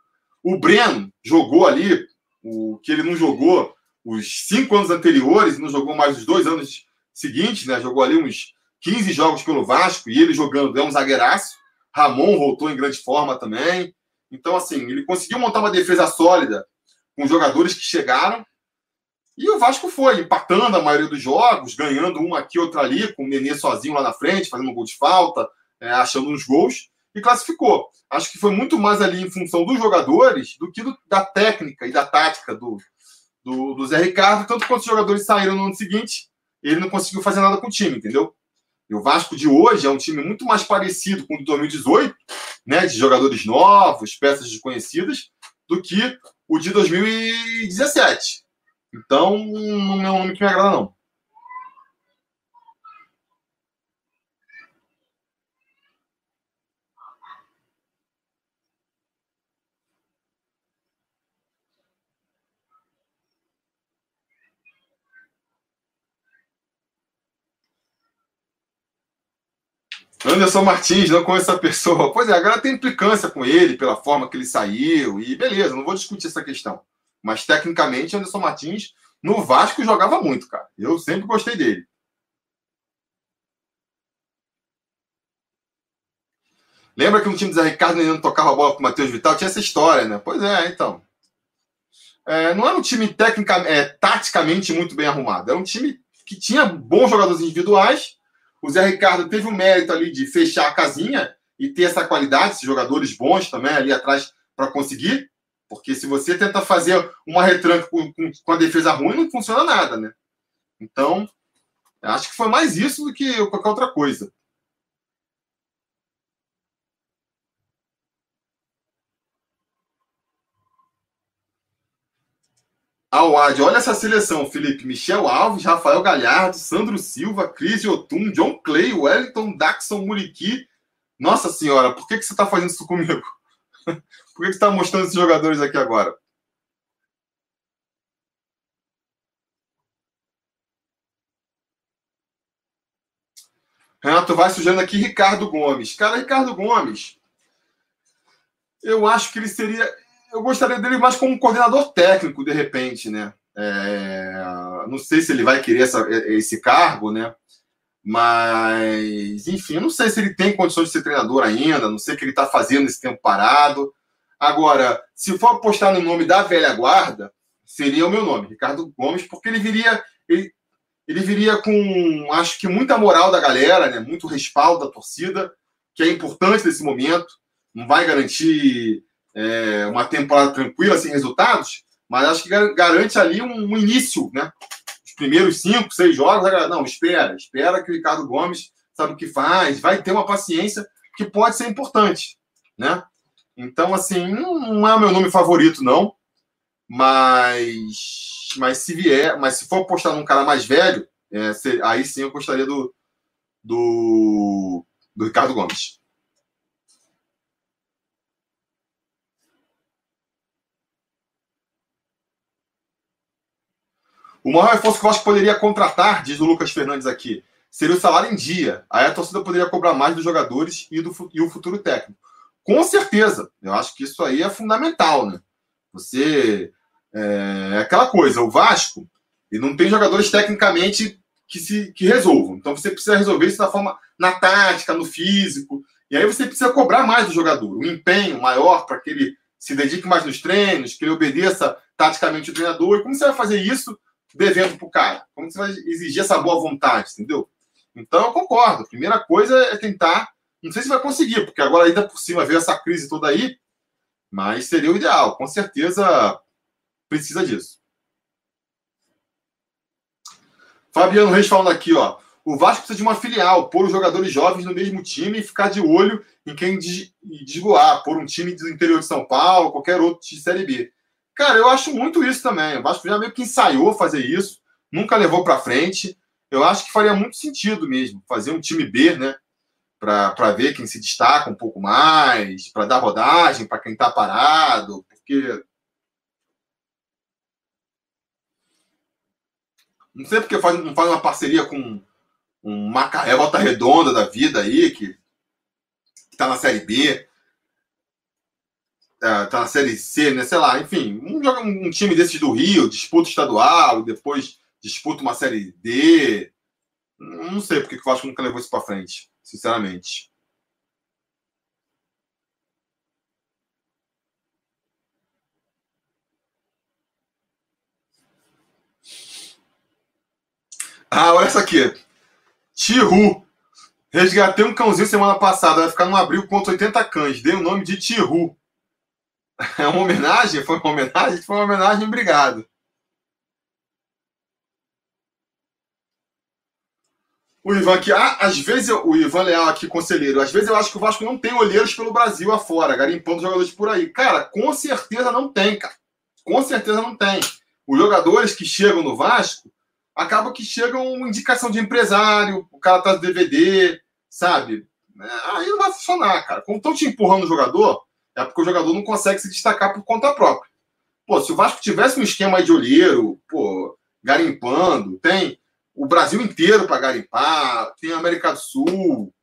O Breno jogou ali o que ele não jogou os 5 anos anteriores, não jogou mais os 2 anos seguintes, né? Jogou ali uns 15 jogos pelo Vasco, e ele jogando é um zagueiraço. Ramon voltou em grande forma também. Então, assim, ele conseguiu montar uma defesa sólida com jogadores que chegaram. E o Vasco foi empatando a maioria dos jogos, ganhando uma aqui, outra ali, com o Nenê sozinho lá na frente, fazendo um gol de falta, achando uns gols, e classificou. Acho que foi muito mais ali em função dos jogadores do que da técnica e da tática do Zé Ricardo. Tanto quanto os jogadores saíram no ano seguinte, ele não conseguiu fazer nada com o time, entendeu? E o Vasco de hoje é um time muito mais parecido com o de 2018, né, de jogadores novos, peças desconhecidas, do que o de 2017. Então, não é um nome que me agrada, não. Anderson Martins, não conheço essa pessoa. Pois é, agora tem implicância com ele, pela forma que ele saiu, e beleza, não vou discutir essa questão. Mas, tecnicamente, Anderson Martins, no Vasco, jogava muito, cara. Eu sempre gostei dele. Lembra que no time do Zé Ricardo não tocava a bola com o Matheus Vital? Tinha essa história, né? Pois é, então. Não era um time taticamente muito bem arrumado. Era um time que tinha bons jogadores individuais. O Zé Ricardo teve o mérito ali de fechar a casinha e ter essa qualidade, esses jogadores bons também ali atrás para conseguir, porque se você tenta fazer uma retranca com a defesa ruim, não funciona nada, né? Então, acho que foi mais isso do que qualquer outra coisa. Awad, olha essa seleção, Felipe. Michel Alves, Rafael Galhardo, Sandro Silva, Cris Otum, John Clay, Wellington, Daxon, Muriqui. Nossa senhora, por que você está fazendo isso comigo? Por que você está mostrando esses jogadores aqui agora? Renato Vaz sugerindo aqui Ricardo Gomes. Cara, Ricardo Gomes, eu acho que ele seria... Eu gostaria dele mais como um coordenador técnico, de repente, né? Não sei se ele vai querer esse cargo, né? Mas, enfim, eu não sei se ele tem condições de ser treinador ainda, não sei o que ele está fazendo nesse tempo parado. Agora, se for apostar no nome da velha guarda, seria o meu nome, Ricardo Gomes, porque ele viria com, acho que, muita moral da galera, né? Muito respaldo da torcida, que é importante nesse momento, não vai garantir... uma temporada tranquila, sem resultados, mas acho que garante ali um início, né? Os primeiros 5, 6 jogos, não, espera que o Ricardo Gomes sabe o que faz, vai ter uma paciência que pode ser importante, né? Então, assim, não é o meu nome favorito, não, Mas se for apostar num cara mais velho, aí sim eu apostaria do Ricardo Gomes. O maior reforço que o Vasco poderia contratar, diz o Lucas Fernandes aqui, seria o salário em dia. Aí a torcida poderia cobrar mais dos jogadores e o futuro técnico. Com certeza. Eu acho que isso aí é fundamental, né? Você... É aquela coisa, o Vasco, ele não tem jogadores tecnicamente que resolvam. Então você precisa resolver isso da forma, na tática, no físico. E aí você precisa cobrar mais do jogador. Um empenho maior para que ele se dedique mais nos treinos, que ele obedeça taticamente o treinador. E como você vai fazer isso devendo para o cara? Como você vai exigir essa boa vontade, entendeu? Então eu concordo. A primeira coisa é tentar... Não sei se vai conseguir, porque agora ainda por cima veio essa crise toda aí, mas seria o ideal. Com certeza precisa disso. Fabiano Reis falando aqui, ó. O Vasco precisa de uma filial, pôr os jogadores jovens no mesmo time e ficar de olho em quem desgoar, pôr um time do interior de São Paulo, qualquer outro de Série B. Cara, eu acho muito isso também. O Vasco já meio que ensaiou fazer isso, nunca levou para frente. Eu acho que faria muito sentido mesmo fazer um time B, né? Para ver quem se destaca um pouco mais, para dar rodagem para quem está parado, porque... Não sei porque não faz uma parceria com um Macaé Volta Redonda da vida aí, que está na Série B, está na Série C, né? Sei lá, enfim, um time desses do Rio, disputa estadual, depois disputa uma Série D. Não sei porque que o Vasco nunca levou isso para frente. Sinceramente. Ah, olha essa aqui. Tihu. Resgatei um cãozinho semana passada. Vai ficar no abril contra 80 cães. Dei o nome de Tihu. É uma homenagem? Foi uma homenagem? Foi uma homenagem, obrigado. O Ivan aqui, às vezes, o Ivan Leal aqui, conselheiro, às vezes eu acho que o Vasco não tem olheiros pelo Brasil afora, garimpando jogadores por aí. Cara, com certeza não tem, cara. Com certeza não tem. Os jogadores que chegam no Vasco, acabam que chegam uma indicação de empresário, o cara tá do DVD, sabe? Aí não vai funcionar, cara. Quando estão te empurrando o jogador, é porque o jogador não consegue se destacar por conta própria. Pô, se o Vasco tivesse um esquema aí de olheiro, pô, garimpando, tem... O Brasil inteiro para garimpar, tem a América do Sul.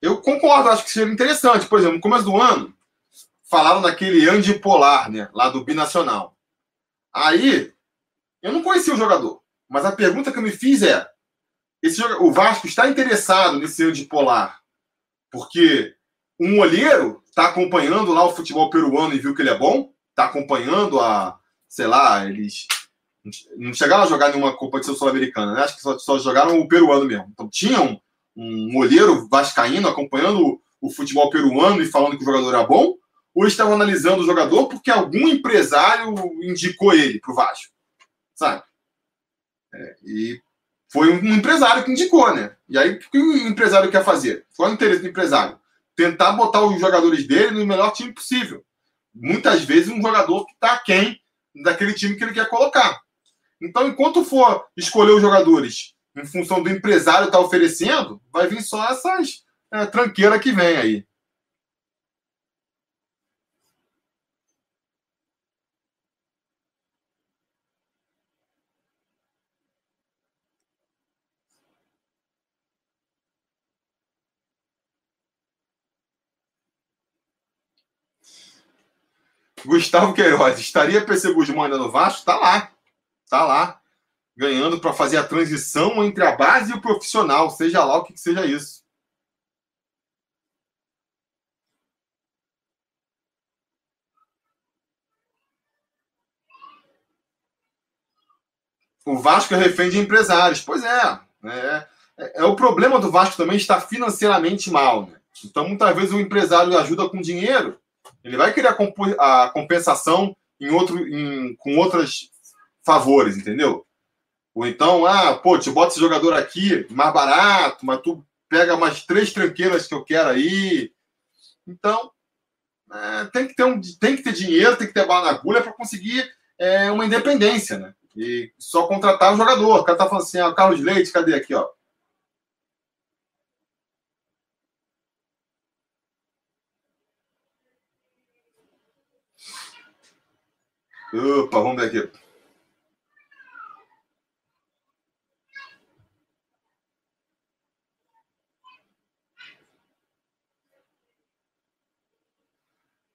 Eu concordo, acho que seria interessante. Por exemplo, no começo do ano, falaram daquele Andy Polar, né, lá do Binacional. Aí, eu não conhecia o jogador, mas a pergunta que eu me fiz é, o Vasco está interessado nesse Andy Polar? Porque um olheiro está acompanhando lá o futebol peruano e viu que ele é bom? Está acompanhando a, sei lá, eles... Não chegaram a jogar nenhuma competição sul-americana, né? Acho que só jogaram o peruano mesmo. Então tinha um olheiro vascaíno acompanhando o futebol peruano e falando que o jogador era bom? Ou estavam analisando o jogador porque algum empresário indicou ele pro Vasco? Sabe? E foi um empresário que indicou, né? E aí o que o empresário quer fazer? Qual é o interesse do empresário? Tentar botar os jogadores dele no melhor time possível. Muitas vezes um jogador que está aquém daquele time que ele quer colocar. Então, enquanto for escolher os jogadores em função do empresário estar oferecendo, vai vir só essas tranqueiras que vem aí. Gustavo Queiroz, estaria PC Guzmão ainda no Vasco? Tá lá. Tá lá, ganhando para fazer a transição entre a base e o profissional, seja lá o que seja isso. O Vasco é refém de empresários. Pois é o problema do Vasco também estar financeiramente mal, né? Então, muitas vezes o empresário ajuda com dinheiro, ele vai querer a compensação com outras favores, entendeu? Ou então, pô, te bota esse jogador aqui, mais barato, mas tu pega mais 3 tranqueiras que eu quero aí. Então, tem que ter dinheiro, tem que ter bala na agulha para conseguir uma independência, né? E só contratar o jogador. O cara tá falando assim, ó, Carlos Leite, cadê aqui, ó? Opa, vamos ver aqui.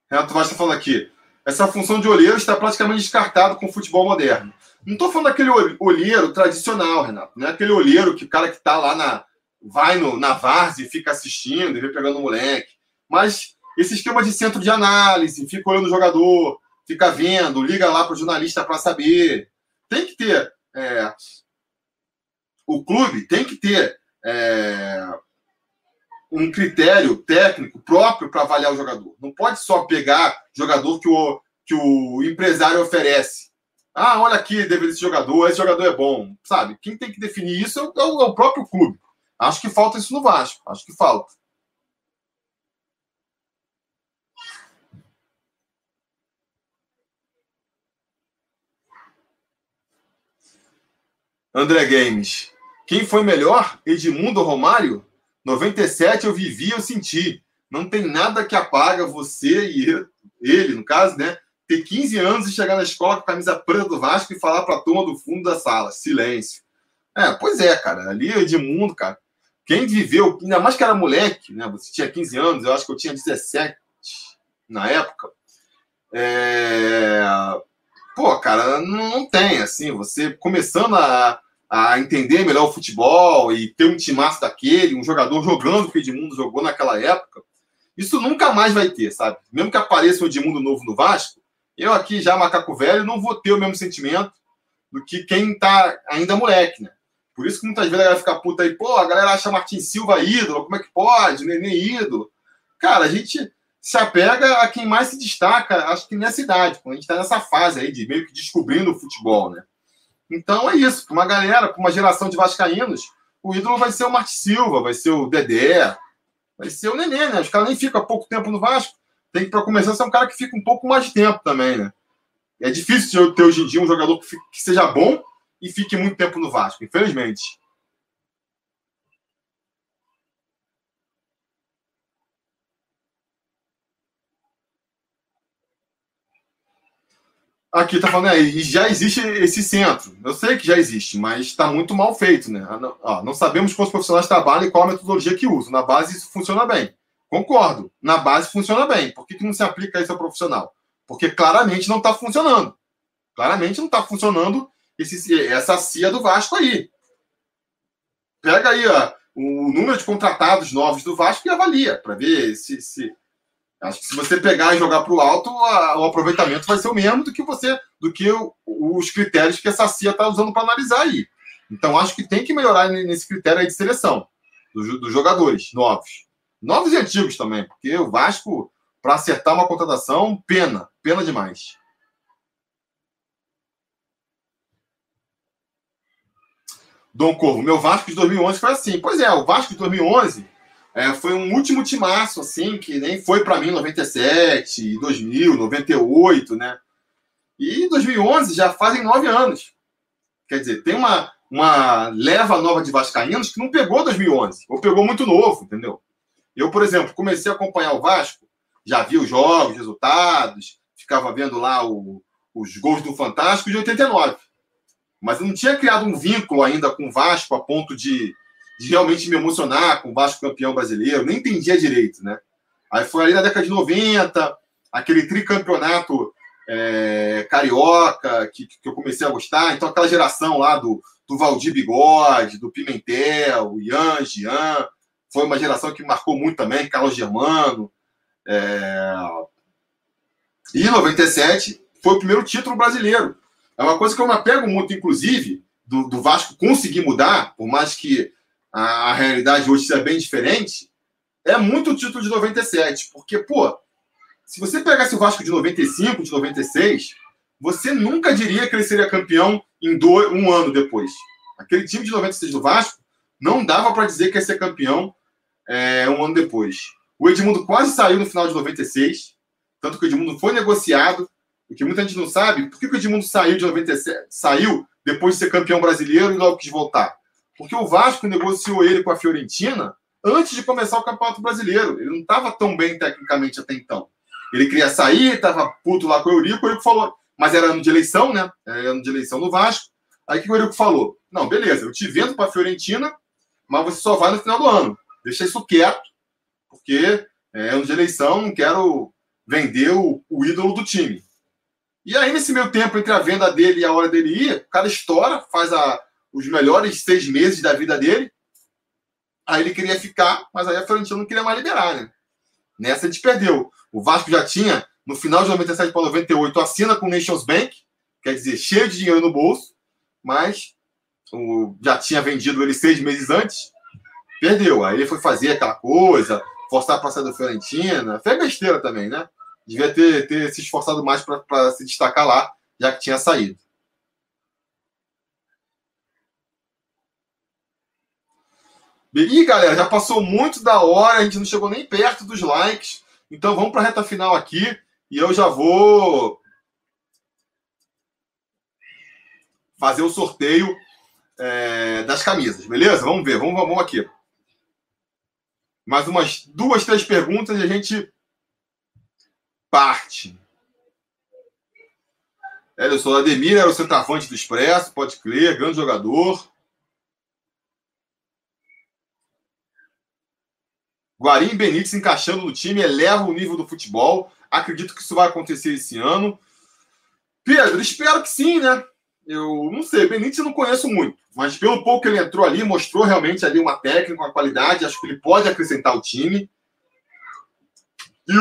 Renato Vaz está falando aqui. Essa função de olheiro está praticamente descartada com o futebol moderno. Não estou falando daquele olheiro tradicional, Renato. Não é aquele olheiro que o cara que está lá vai na várzea e fica assistindo e vem pegando o moleque. Mas esse esquema de centro de análise, fica olhando o jogador, fica vendo, liga lá para o jornalista para saber. Tem que ter... O clube tem que ter um critério técnico próprio para avaliar o jogador. Não pode só pegar jogador que o empresário oferece. Ah, olha aqui, deveria esse jogador é bom. Sabe? Quem tem que definir isso é o próprio clube. Acho que falta isso no Vasco. Acho que falta. André Games. Quem foi melhor? Edmundo ou Romário? 97 eu vivi, eu senti. Não tem nada que apaga você e ele, no caso, né? Ter 15 anos e chegar na escola com a camisa preta do Vasco e falar para a turma do fundo da sala. Silêncio. Pois é, cara. Ali é Edmundo, cara. Quem viveu, ainda mais que era moleque, né? Você tinha 15 anos, eu acho que eu tinha 17 na época. Pô, cara, não tem, assim, você começando a entender melhor o futebol e ter um timaço daquele, um jogador jogando o que o Edmundo jogou naquela época, isso nunca mais vai ter, sabe? Mesmo que apareça um Edmundo novo no Vasco, eu aqui já, macaco velho, não vou ter o mesmo sentimento do que quem tá ainda moleque, né? Por isso que muitas vezes a galera fica puta aí, pô, a galera acha Martín Silva ídolo, como é que pode? Neném ídolo. Cara, a gente se apega a quem mais se destaca, acho que nessa idade, quando a gente tá nessa fase aí de meio que descobrindo o futebol, né? Então é isso, para uma galera, para uma geração de vascaínos, o ídolo vai ser o Martín Silva, vai ser o Dedé, vai ser o Nenê, né? Os caras nem ficam pouco tempo no Vasco, tem que, para começar, ser um cara que fica um pouco mais de tempo também, né? É difícil ter hoje em dia um jogador que seja bom e fique muito tempo no Vasco, infelizmente. Aqui tá falando, e já existe esse centro. Eu sei que já existe, mas está muito mal feito, né? Não sabemos como os profissionais trabalham e qual a metodologia que usam. Na base isso funciona bem. Concordo, na base funciona bem. Por que não se aplica isso ao profissional? Porque claramente não está funcionando. Claramente não está funcionando essa CIA do Vasco aí. Pega aí o número de contratados novos do Vasco e avalia, para ver se acho que se você pegar e jogar para o alto, o aproveitamento vai ser o mesmo do que os critérios que essa CIA está usando para analisar aí. Então, acho que tem que melhorar nesse critério aí de seleção dos jogadores novos. Novos e antigos também, porque o Vasco, para acertar uma contratação, pena. Pena demais. Dom Corvo, meu Vasco de 2011 foi assim. Pois é, o Vasco de 2011... foi um último timaço, assim, que nem foi para mim 97, 2000, 98, né? E em 2011 já fazem 9 anos. Quer dizer, tem uma leva nova de vascaínos que não pegou 2011, ou pegou muito novo, entendeu? Eu, por exemplo, comecei a acompanhar o Vasco, já vi os jogos, resultados, ficava vendo lá os gols do Fantástico de 89. Mas eu não tinha criado um vínculo ainda com o Vasco a ponto de realmente me emocionar com o Vasco campeão brasileiro, nem entendia direito, né? Aí foi ali na década de 90, aquele tricampeonato carioca que eu comecei a gostar, então aquela geração lá do Valdir Bigode, do Pimentel, o Ian, Jean, foi uma geração que marcou muito também, Carlos Germano. E 97 foi o primeiro título brasileiro. É uma coisa que eu me apego muito, inclusive, do Vasco conseguir mudar, por mais que a realidade hoje é bem diferente, é muito o título de 97, porque, pô, se você pegasse o Vasco de 95, de 96, você nunca diria que ele seria campeão em um ano depois. Aquele time de 96 do Vasco não dava para dizer que ia ser campeão um ano depois. O Edmundo quase saiu no final de 96, Tanto que o Edmundo foi negociado. O que muita gente não sabe, por que o Edmundo saiu de 97? Saiu depois de ser campeão brasileiro e logo quis voltar. Porque o Vasco negociou ele com a Fiorentina antes de começar o Campeonato Brasileiro. Ele não estava tão bem tecnicamente até então. Ele queria sair, estava puto lá com o Eurico falou... Mas era ano de eleição, né? Era ano de eleição no Vasco. Aí o que o Eurico falou? Não, beleza, eu te vendo para a Fiorentina, mas você só vai no final do ano. Deixa isso quieto, porque é ano de eleição, não quero vender o ídolo do time. E aí, nesse meio tempo, entre a venda dele e a hora dele ir, o cara estoura, faz os melhores 6 meses da vida dele. Aí ele queria ficar, mas aí a Fiorentina não queria mais liberar, né? Nessa a gente perdeu. O Vasco já tinha, no final de 97 para 98, assina com o Nations Bank, quer dizer, cheio de dinheiro no bolso, mas já tinha vendido ele 6 meses antes, perdeu. Aí ele foi fazer aquela coisa, forçar para sair da Fiorentina, foi besteira também, né? Devia ter se esforçado mais para se destacar lá, já que tinha saído. E, galera, já passou muito da hora, a gente não chegou nem perto dos likes. Então, vamos para a reta final aqui. E eu já vou fazer o sorteio das camisas, beleza? Vamos ver, vamos aqui. Mais umas 2, 3 perguntas e a gente... parte. Eu sou o Ademir, era o centroavante do Expresso, pode crer, grande jogador. Guarim e Benítez encaixando no time, eleva o nível do futebol. Acredito que isso vai acontecer esse ano. Pedro, espero que sim, né? Eu não sei, Benítez eu não conheço muito, mas pelo pouco que ele entrou ali, mostrou realmente ali uma técnica, uma qualidade, acho que ele pode acrescentar o time. E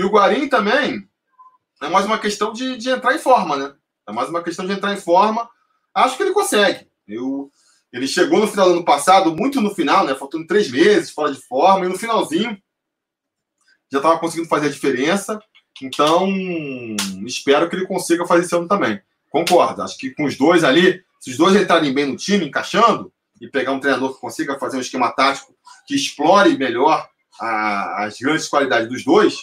o Guarim também é mais uma questão de entrar em forma, né? É mais uma questão de entrar em forma. Acho que ele consegue. Ele chegou no final do ano passado, muito no final, né? Faltando 3 meses, fora de forma. E no finalzinho, já estava conseguindo fazer a diferença. Então, espero que ele consiga fazer esse ano também. Concordo. Acho que com os dois ali, se os dois entrarem bem no time, encaixando, e pegar um treinador que consiga fazer um esquema tático que explore melhor as grandes qualidades dos dois,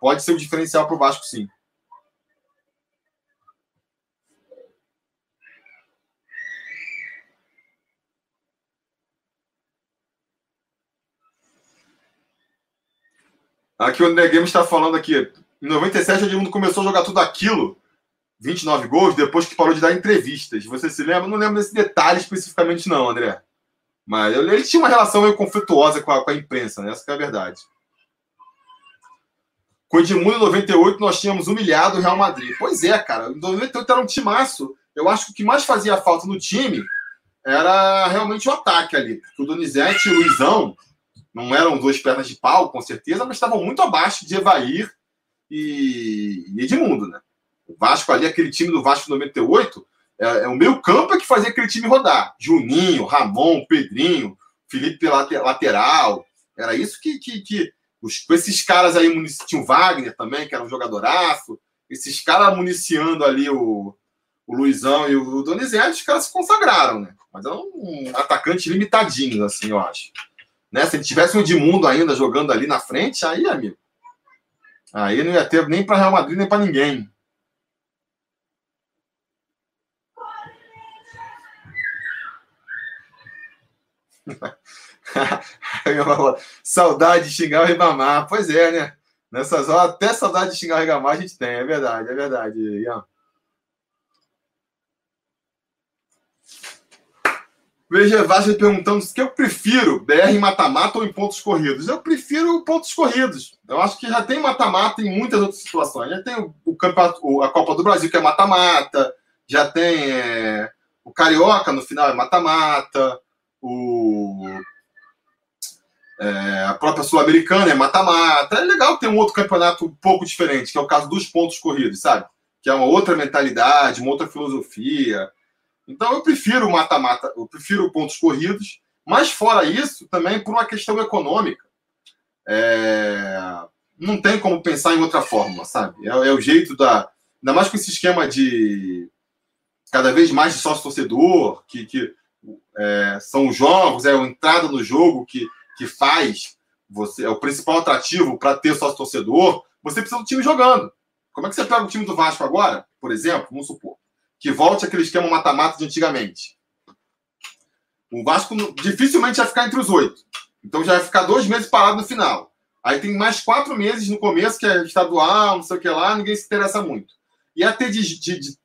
pode ser um diferencial para o Vasco, sim. Aqui o Negame está falando aqui. Em 97, o Edmundo começou a jogar tudo aquilo, 29 gols, depois que parou de dar entrevistas. Você se lembra? Não lembro desse detalhe especificamente não, André. Mas ele tinha uma relação meio conflituosa com a imprensa, né? Essa que é a verdade. Com o Edmundo, em 98, nós tínhamos humilhado o Real Madrid. Pois é, cara. Em 98 era um timaço. Eu acho que o que mais fazia falta no time era realmente o ataque ali. Porque o Donizete e o Luizão não eram 2 pernas de pau, com certeza, mas estavam muito abaixo de Evair e Edmundo, né? O Vasco ali, aquele time do Vasco em 98... É o meio campo que fazia aquele time rodar. Juninho, Ramon, Pedrinho, Felipe lateral. Era isso que esses caras aí tinha o Wagner também, que era um jogadoraço. Esses caras municiando ali o Luizão e o Donizete, os caras se consagraram, né? Mas eram atacantes limitadinhos, assim, eu acho. Né? Se ele tivesse um Edmundo ainda jogando ali na frente, aí, amigo, aí não ia ter nem para Real Madrid, nem para ninguém. Saudade de xingar o Ribamar. Pois é, né? Nessas horas, até saudade de xingar o Ribamar a gente tem. É verdade, Ian. Veja, Vasco perguntando se eu prefiro BR em mata-mata ou em pontos corridos. Eu prefiro pontos corridos. Eu acho que já tem mata-mata em muitas outras situações. Já tem o campeonato, a Copa do Brasil, que é mata-mata. Já tem o Carioca, no final é mata-mata. A própria Sul-Americana é mata-mata. É legal ter um outro campeonato um pouco diferente, que é o caso dos pontos corridos, sabe? Que é uma outra mentalidade, uma outra filosofia. Então eu prefiro mata-mata, eu prefiro pontos corridos, mas fora isso, também por uma questão econômica. Não tem como pensar em outra fórmula, sabe? É o jeito da... Ainda mais com esse esquema de cada vez mais de sócio-torcedor, que são os jogos, a entrada no jogo que faz você, é o principal atrativo para ter sócio-torcedor, você precisa do time jogando. Como é que você pega o time do Vasco agora, por exemplo, vamos supor, que volte aquele esquema mata-mata de antigamente? O Vasco dificilmente vai ficar entre os 8. Então já vai ficar 2 meses parado no final. Aí tem mais 4 meses no começo, que é estadual, não sei o que lá, ninguém se interessa muito. E até de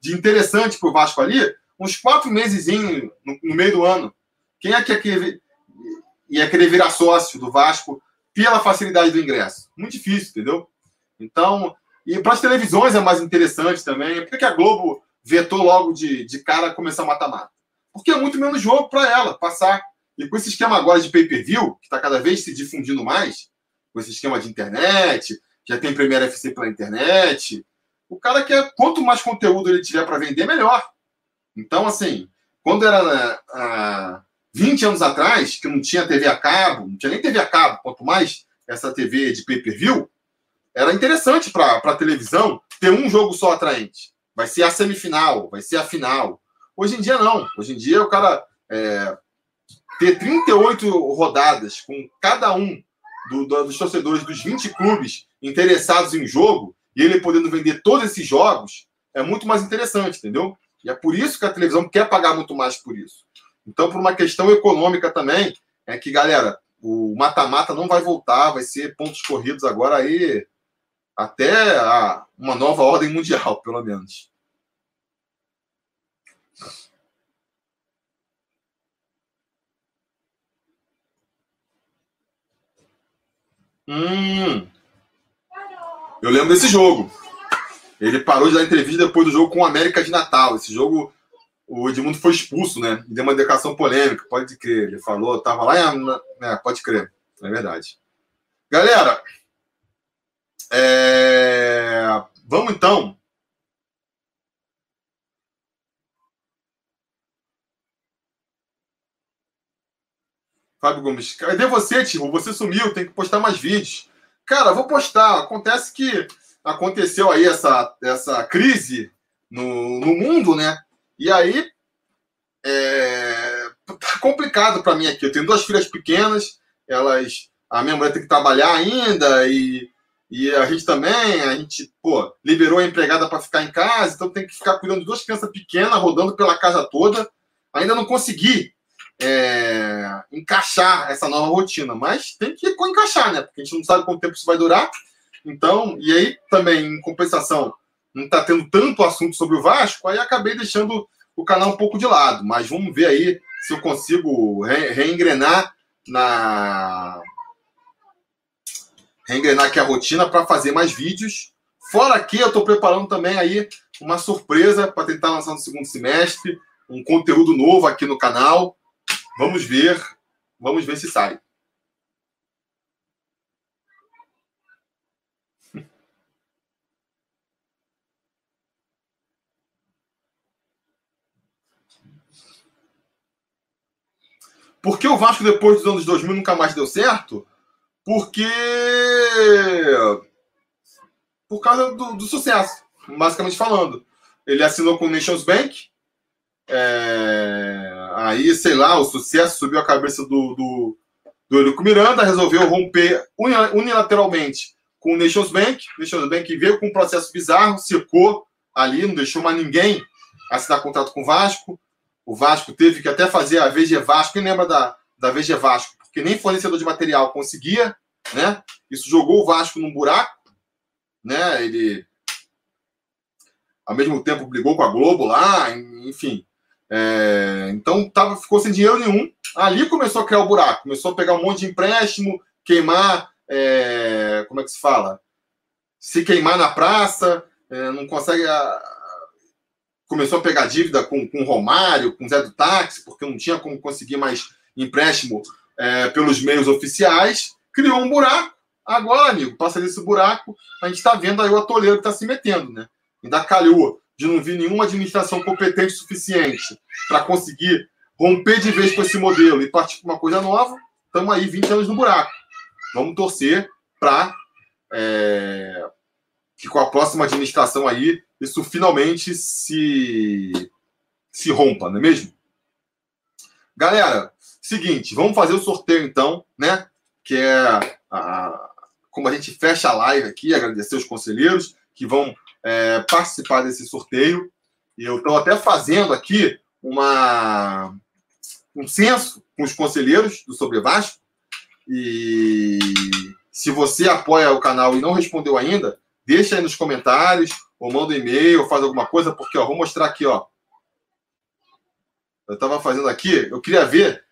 interessante para o Vasco ali, uns 4 meses no meio do ano. Quem é que ia querer virar sócio do Vasco pela facilidade do ingresso? Muito difícil, entendeu? Então, e para as televisões é mais interessante também. Por que a Globo vetou logo de cara começar a mata-mata? Porque é muito menos jogo para ela passar. E com esse esquema agora de pay-per-view, que está cada vez se difundindo mais, com esse esquema de internet, já tem Premier FC pela internet, o cara quer, quanto mais conteúdo ele tiver para vender, melhor. Então, assim, quando era 20 anos atrás, que não tinha TV a cabo, não tinha nem TV a cabo, quanto mais essa TV de pay-per-view, era interessante para a televisão ter um jogo só atraente. Vai ser a semifinal, vai ser a final. Hoje em dia, não. Hoje em dia, o cara ter 38 rodadas com cada um dos torcedores dos 20 clubes interessados em um jogo, e ele podendo vender todos esses jogos, é muito mais interessante, entendeu? E é por isso que a televisão quer pagar muito mais por isso. Então, por uma questão econômica também, é que, galera, o mata-mata não vai voltar, vai ser pontos corridos agora aí até uma nova ordem mundial, pelo menos. Eu lembro desse jogo. Ele parou de dar entrevista depois do jogo com o América de Natal. Esse jogo, o Edmundo foi expulso, né? E deu uma declaração polêmica, pode crer. Ele falou, tava lá pode crer. É verdade. Galera, vamos então. Fábio Gomes, cadê você, Tihu? Você sumiu, tem que postar mais vídeos. Cara, vou postar. Acontece que aconteceu aí essa crise no mundo, né? E aí, tá complicado para mim aqui. Eu tenho 2 filhas pequenas, a minha mulher tem que trabalhar ainda, e a gente também, liberou a empregada para ficar em casa, então tem que ficar cuidando de 2 crianças pequenas, rodando pela casa toda. Ainda não consegui encaixar essa nova rotina, mas tem que encaixar, né? Porque a gente não sabe quanto tempo isso vai durar. Então, e aí também, em compensação, não está tendo tanto assunto sobre o Vasco, aí acabei deixando o canal um pouco de lado. Mas vamos ver aí se eu consigo reengrenar aqui a rotina para fazer mais vídeos. Fora que eu estou preparando também aí uma surpresa para tentar lançar no 2º semestre, um conteúdo novo aqui no canal. Vamos ver se sai. Por que o Vasco, depois dos anos 2000, nunca mais deu certo? Por causa do sucesso, basicamente falando. Ele assinou com o Nations Bank. Aí, sei lá, o sucesso subiu a cabeça do Eurico Miranda, resolveu romper unilateralmente com o Nations Bank. O Nations Bank veio com um processo bizarro, secou ali, não deixou mais ninguém assinar contrato com o Vasco. O Vasco teve que até fazer a VG Vasco. Quem lembra da VG Vasco? Porque nem fornecedor de material conseguia, né? Isso jogou o Vasco num buraco, né? Ele, ao mesmo tempo, brigou com a Globo lá, enfim. Então ficou sem dinheiro nenhum. Ali começou a criar o buraco, começou a pegar um monte de empréstimo, queimar, como é que se fala? Se queimar na praça, não consegue. Começou a pegar dívida com o Romário, com o Zé do Táxi, porque não tinha como conseguir mais empréstimo pelos meios oficiais. Criou um buraco. Agora, amigo, passa desse buraco, a gente está vendo aí o atoleiro que está se metendo, né? Ainda calhou de não vir nenhuma administração competente o suficiente para conseguir romper de vez com esse modelo e partir para uma coisa nova. Estamos aí 20 anos no buraco. Vamos torcer para que com a próxima administração aí isso finalmente se rompa, não é mesmo? Galera, seguinte, vamos fazer o sorteio então, né? Que é como a gente fecha a live aqui, agradecer os conselheiros que vão participar desse sorteio. E eu estou até fazendo aqui um censo com os conselheiros do Sobre Vasco. E se você apoia o canal e não respondeu ainda, deixa aí nos comentários, ou manda um e-mail, ou faz alguma coisa, porque vou mostrar aqui, Eu estava fazendo aqui, eu queria ver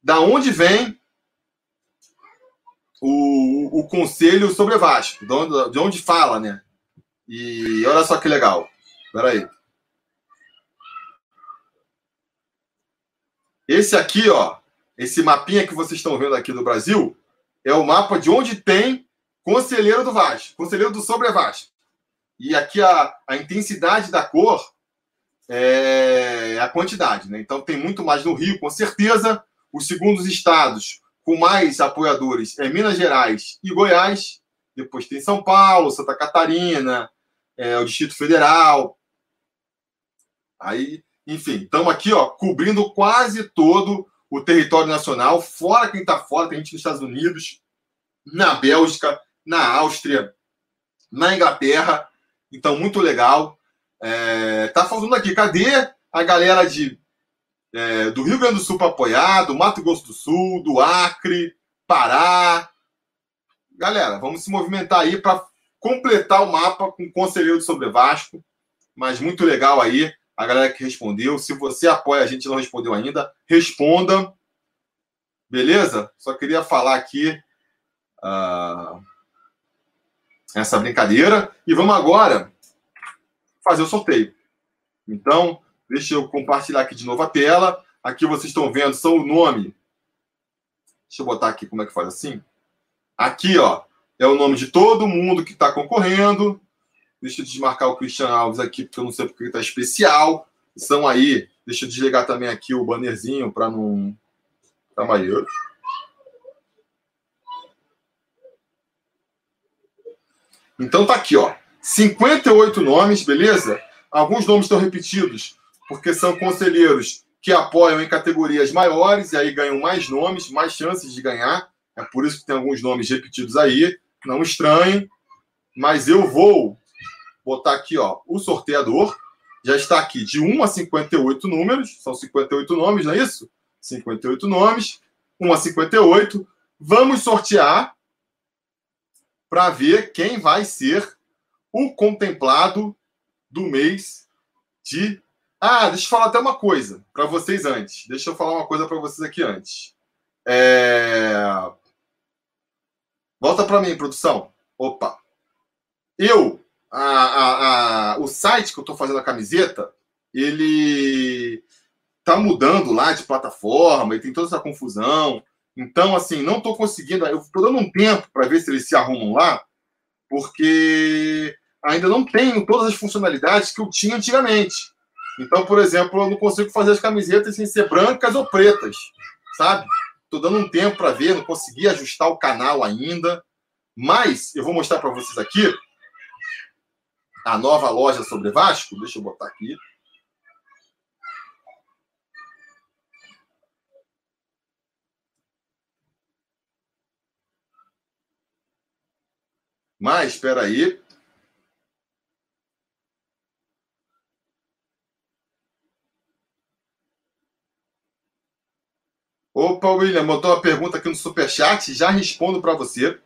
da onde vem o conselho sobre Vasco, de onde fala, né? E olha só que legal. Espera aí. Esse aqui, esse mapinha que vocês estão vendo aqui do Brasil, é o mapa de onde tem conselheiro do Vasco, conselheiro do Sobre Vasco. E aqui a intensidade da cor é a quantidade, né? Então tem muito mais no Rio, com certeza. Os segundos estados com mais apoiadores é Minas Gerais e Goiás. Depois tem São Paulo, Santa Catarina, o Distrito Federal. Aí, enfim, estamos aqui, cobrindo quase todo o território nacional, fora quem está fora, tem gente nos Estados Unidos, na Bélgica, na Áustria, na Inglaterra. Então, muito legal. Tá faltando aqui, cadê a galera do Rio Grande do Sul para apoiar, do Mato Grosso do Sul, do Acre, Pará. Galera, vamos se movimentar aí para completar o mapa com o conselheiro do Sobre Vasco. Mas muito legal aí a galera que respondeu. Se você apoia a gente e não respondeu ainda, responda. Beleza? Só queria falar aqui essa brincadeira. E vamos agora fazer o sorteio. Então, deixa eu compartilhar aqui de novo a tela. Aqui vocês estão vendo, são o nome. Deixa eu botar aqui como é que faz assim. Aqui, é o nome de todo mundo que está concorrendo. Deixa eu desmarcar o Christian Alves aqui, porque eu não sei porque ele tá especial. São aí. Deixa eu desligar também aqui o bannerzinho para não... Calma aí. Então tá aqui, 58 nomes, beleza? Alguns nomes estão repetidos, porque são conselheiros que apoiam em categorias maiores, e aí ganham mais nomes, mais chances de ganhar. É por isso que tem alguns nomes repetidos aí. Não estranhe. Mas eu vou botar aqui, o sorteador. Já está aqui de 1 a 58 números. São 58 nomes, não é isso? 58 nomes. 1 a 58. Vamos sortear para ver quem vai ser o contemplado do mês de... deixa eu falar até uma coisa para vocês antes. Deixa eu falar uma coisa para vocês aqui antes. Volta para mim, produção. Opa. O site que eu estou fazendo a camiseta, ele está mudando lá de plataforma e tem toda essa confusão. Então, assim, não estou conseguindo. Eu estou dando um tempo para ver se eles se arrumam lá, porque ainda não tenho todas as funcionalidades que eu tinha antigamente. Então, por exemplo, eu não consigo fazer as camisetas sem ser brancas ou pretas, sabe? Estou dando um tempo para ver, não consegui ajustar o canal ainda. Mas eu vou mostrar para vocês aqui a nova loja Sobre Vasco. Deixa eu botar aqui. Mas, espera aí. Opa, William, botou uma pergunta aqui no Superchat. Já respondo para você.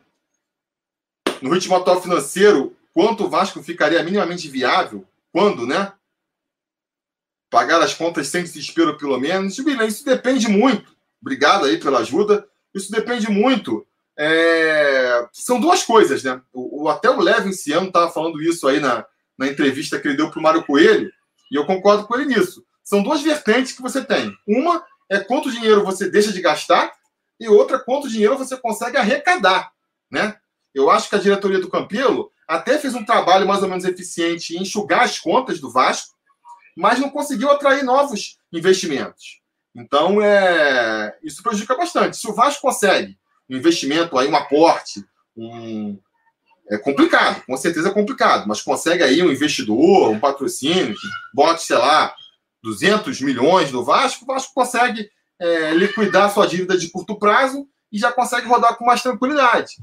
No ritmo atual financeiro, quanto o Vasco ficaria minimamente viável? Quando, né? Pagar as contas sem desespero, pelo menos. William, isso depende muito. Obrigado aí pela ajuda. Isso depende muito. São duas coisas, né? Até o Leven Siano estava falando isso aí na entrevista que ele deu para o Mário Coelho. E eu concordo com ele nisso. São duas vertentes que você tem. Uma é quanto dinheiro você deixa de gastar. E outra, quanto dinheiro você consegue arrecadar, né? Eu acho que a diretoria do Campelo até fez um trabalho mais ou menos eficiente em enxugar as contas do Vasco, mas não conseguiu atrair novos investimentos. Então, isso prejudica bastante. Se o Vasco consegue um investimento, aí, um aporte, é complicado, com certeza é complicado, mas consegue aí um investidor, um patrocínio, que bote, sei lá, 200 milhões no Vasco, o Vasco consegue liquidar sua dívida de curto prazo e já consegue rodar com mais tranquilidade.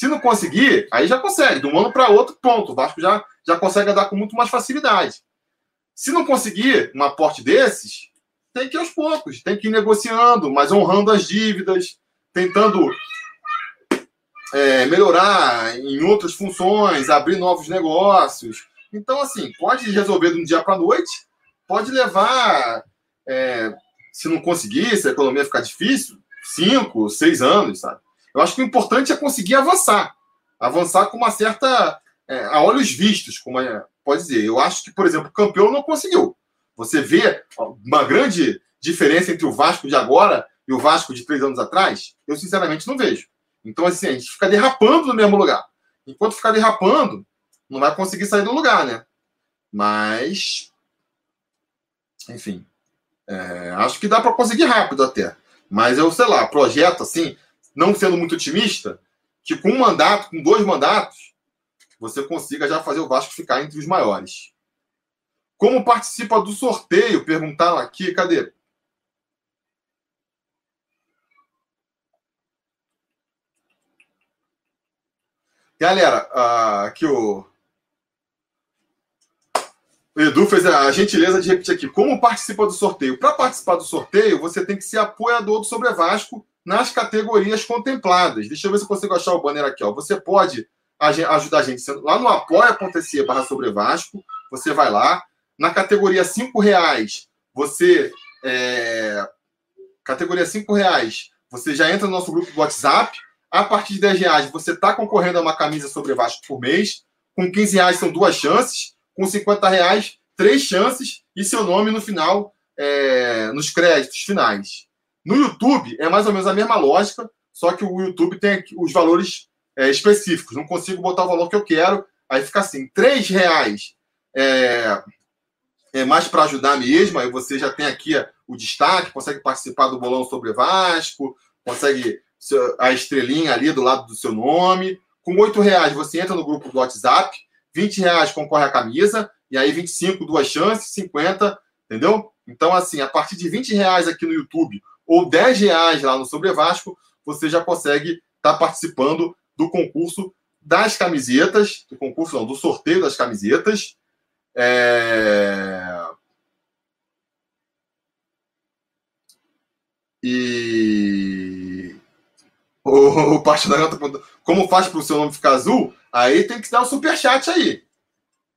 Se não conseguir, aí já consegue. De um ano para outro, pronto. O Vasco já consegue andar com muito mais facilidade. Se não conseguir um aporte desses, tem que ir aos poucos. Tem que ir negociando, mas honrando as dívidas, tentando melhorar em outras funções, abrir novos negócios. Então, assim, pode resolver de um dia para a noite, pode levar, se não conseguir, se a economia ficar difícil, 5, 6 anos, sabe? Eu acho que o importante é conseguir avançar. Avançar com uma certa... a olhos vistos, como pode dizer. Eu acho que, por exemplo, o campeão não conseguiu. Você vê uma grande diferença entre o Vasco de agora e o Vasco de 3 anos atrás? Eu, sinceramente, não vejo. Então, assim, a gente fica derrapando no mesmo lugar. Enquanto ficar derrapando, não vai conseguir sair do lugar, né? Mas... enfim. Acho que dá para conseguir rápido até. Mas eu, sei lá, projeto assim... não sendo muito otimista, que com um mandato, com 2 mandatos, você consiga já fazer o Vasco ficar entre os maiores. Como participa do sorteio? Perguntaram aqui, cadê? Galera, aqui o Edu fez a gentileza de repetir aqui. Como participa do sorteio? Para participar do sorteio, você tem que ser apoiador do Sobre Vasco, nas categorias contempladas. Deixa eu ver se eu consigo achar o banner aqui. Ó. Você pode ajudar a gente lá no apoia.se/sobrevasco. Você vai lá. Na categoria R$5, você... Categoria R$5, você já entra no nosso grupo do WhatsApp. A partir de R$10, você está concorrendo a uma camisa Sobre Vasco por mês. Com R$15 são 2 chances. Com R$50, 3 chances. E seu nome no final, nos créditos finais. No YouTube, é mais ou menos a mesma lógica, só que o YouTube tem os valores específicos. Não consigo botar o valor que eu quero. Aí fica assim, R$3 é mais para ajudar mesmo. Aí você já tem aqui o destaque, consegue participar do Bolão Sobre Vasco, consegue a estrelinha ali do lado do seu nome. Com R$8 você entra no grupo do WhatsApp, R$20 concorre à camisa, e aí 25, 2 chances, 50, entendeu? Então, assim, a partir de R$20 aqui no YouTube, ou R$10 lá no Sobre Vasco, você já consegue estar participando do concurso das camisetas, do sorteio das camisetas. E o Pastor perguntou, como faz para o seu nome ficar azul? Aí tem que dar um superchat aí.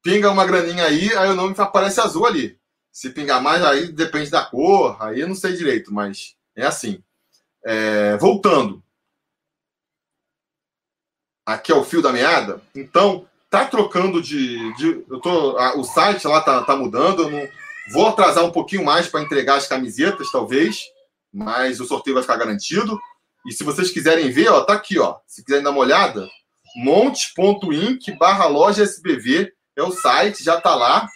Pinga uma graninha aí o nome aparece azul ali. Se pingar mais, aí depende da cor, aí eu não sei direito, mas... é assim. Voltando. Aqui é o fio da meada. Então, tá trocando o site lá tá mudando. Eu não vou atrasar um pouquinho mais para entregar as camisetas, talvez. Mas o sorteio vai ficar garantido. E se vocês quiserem ver, ó, tá aqui, ó. Se quiserem dar uma olhada, monte.inc/lojasbv é o site, já tá lá.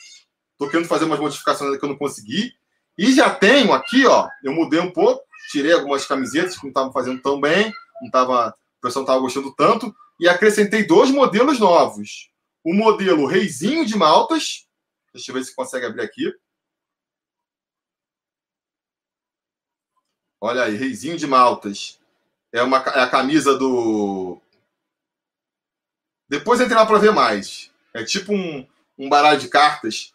Tô querendo fazer umas modificações que eu não consegui. E já tenho aqui, ó, eu mudei um pouco, tirei algumas camisetas que não estavam fazendo tão bem, o pessoal não estava gostando tanto, e acrescentei 2 modelos novos. O modelo Reizinho de Maltas, deixa eu ver se consegue abrir aqui. Olha aí, Reizinho de Maltas. É a camisa do... Depois entrei lá para ver mais. É tipo um baralho de cartas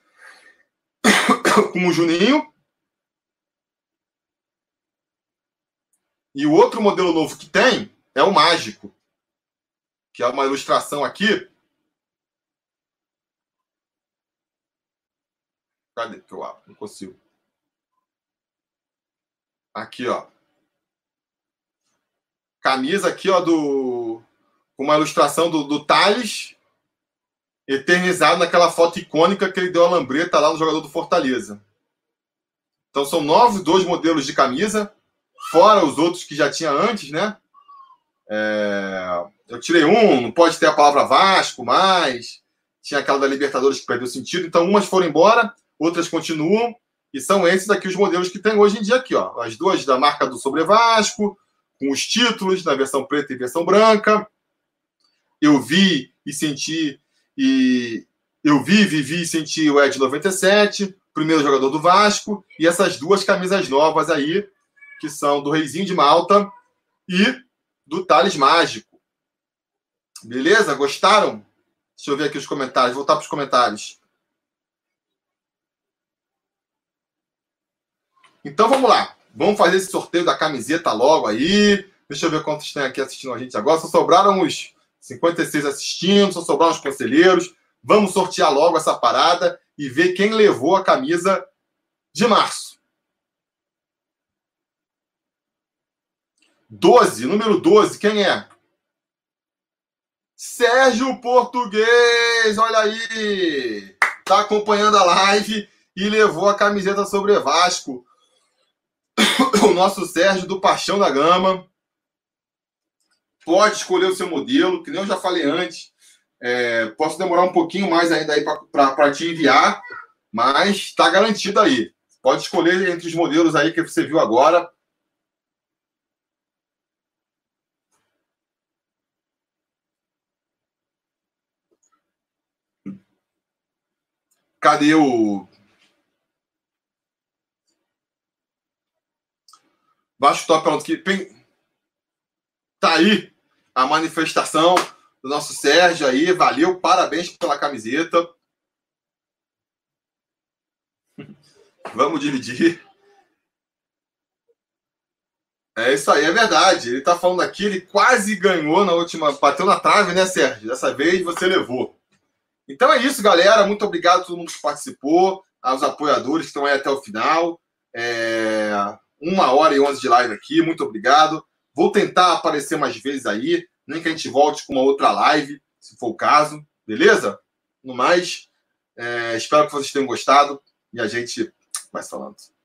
com o Juninho. E o outro modelo novo que tem é o Mágico, que é uma ilustração aqui. Cadê que eu abro? Não consigo. Aqui, ó. Camisa aqui, ó, com uma ilustração do Thales, eternizado naquela foto icônica que ele deu a lambreta lá no jogador do Fortaleza. Então são 2 modelos de camisa. Fora os outros que já tinha antes, né? Eu tirei um, não pode ter a palavra Vasco mais. Tinha aquela da Libertadores que perdeu sentido. Então, umas foram embora, outras continuam. E são esses aqui os modelos que tem hoje em dia aqui, ó. As 2 da marca do Sobre Vasco, com os títulos na versão preta e versão branca. Eu vi e senti... Eu vi, vivi e senti o Ed 97, primeiro jogador do Vasco. E essas 2 camisas novas aí, que são do Reizinho de Malta e do Thales Mágico. Beleza? Gostaram? Deixa eu ver aqui os comentários. Voltar para os comentários. Então, vamos lá. Vamos fazer esse sorteio da camiseta logo aí. Deixa eu ver quantos tem aqui assistindo a gente agora. Só sobraram os 56 assistindo, só sobraram os conselheiros. Vamos sortear logo essa parada e ver quem levou a camisa de março. 12, número 12, quem é? Sérgio Português, olha aí! Tá acompanhando a live e levou a camiseta sobre Vasco. O nosso Sérgio do Paixão da Gama. Pode escolher o seu modelo, que nem eu já falei antes. É, posso demorar um pouquinho mais ainda aí para te enviar, mas está garantido aí. Pode escolher entre os modelos aí que você viu agora. Cadê o... Baixo top pronto que tá aí a manifestação do nosso Sérgio aí. Valeu, parabéns pela camiseta. Vamos dividir. É isso aí, é verdade. Ele tá falando aqui, ele quase ganhou na última... Bateu na trave, né, Sérgio? Dessa vez você levou. Então é isso, galera. Muito obrigado a todo mundo que participou, aos apoiadores que estão aí até o final. 1h11 de live aqui. Muito obrigado. Vou tentar aparecer mais vezes aí, nem que a gente volte com uma outra live, se for o caso. Beleza? No mais, espero que vocês tenham gostado e a gente vai falando.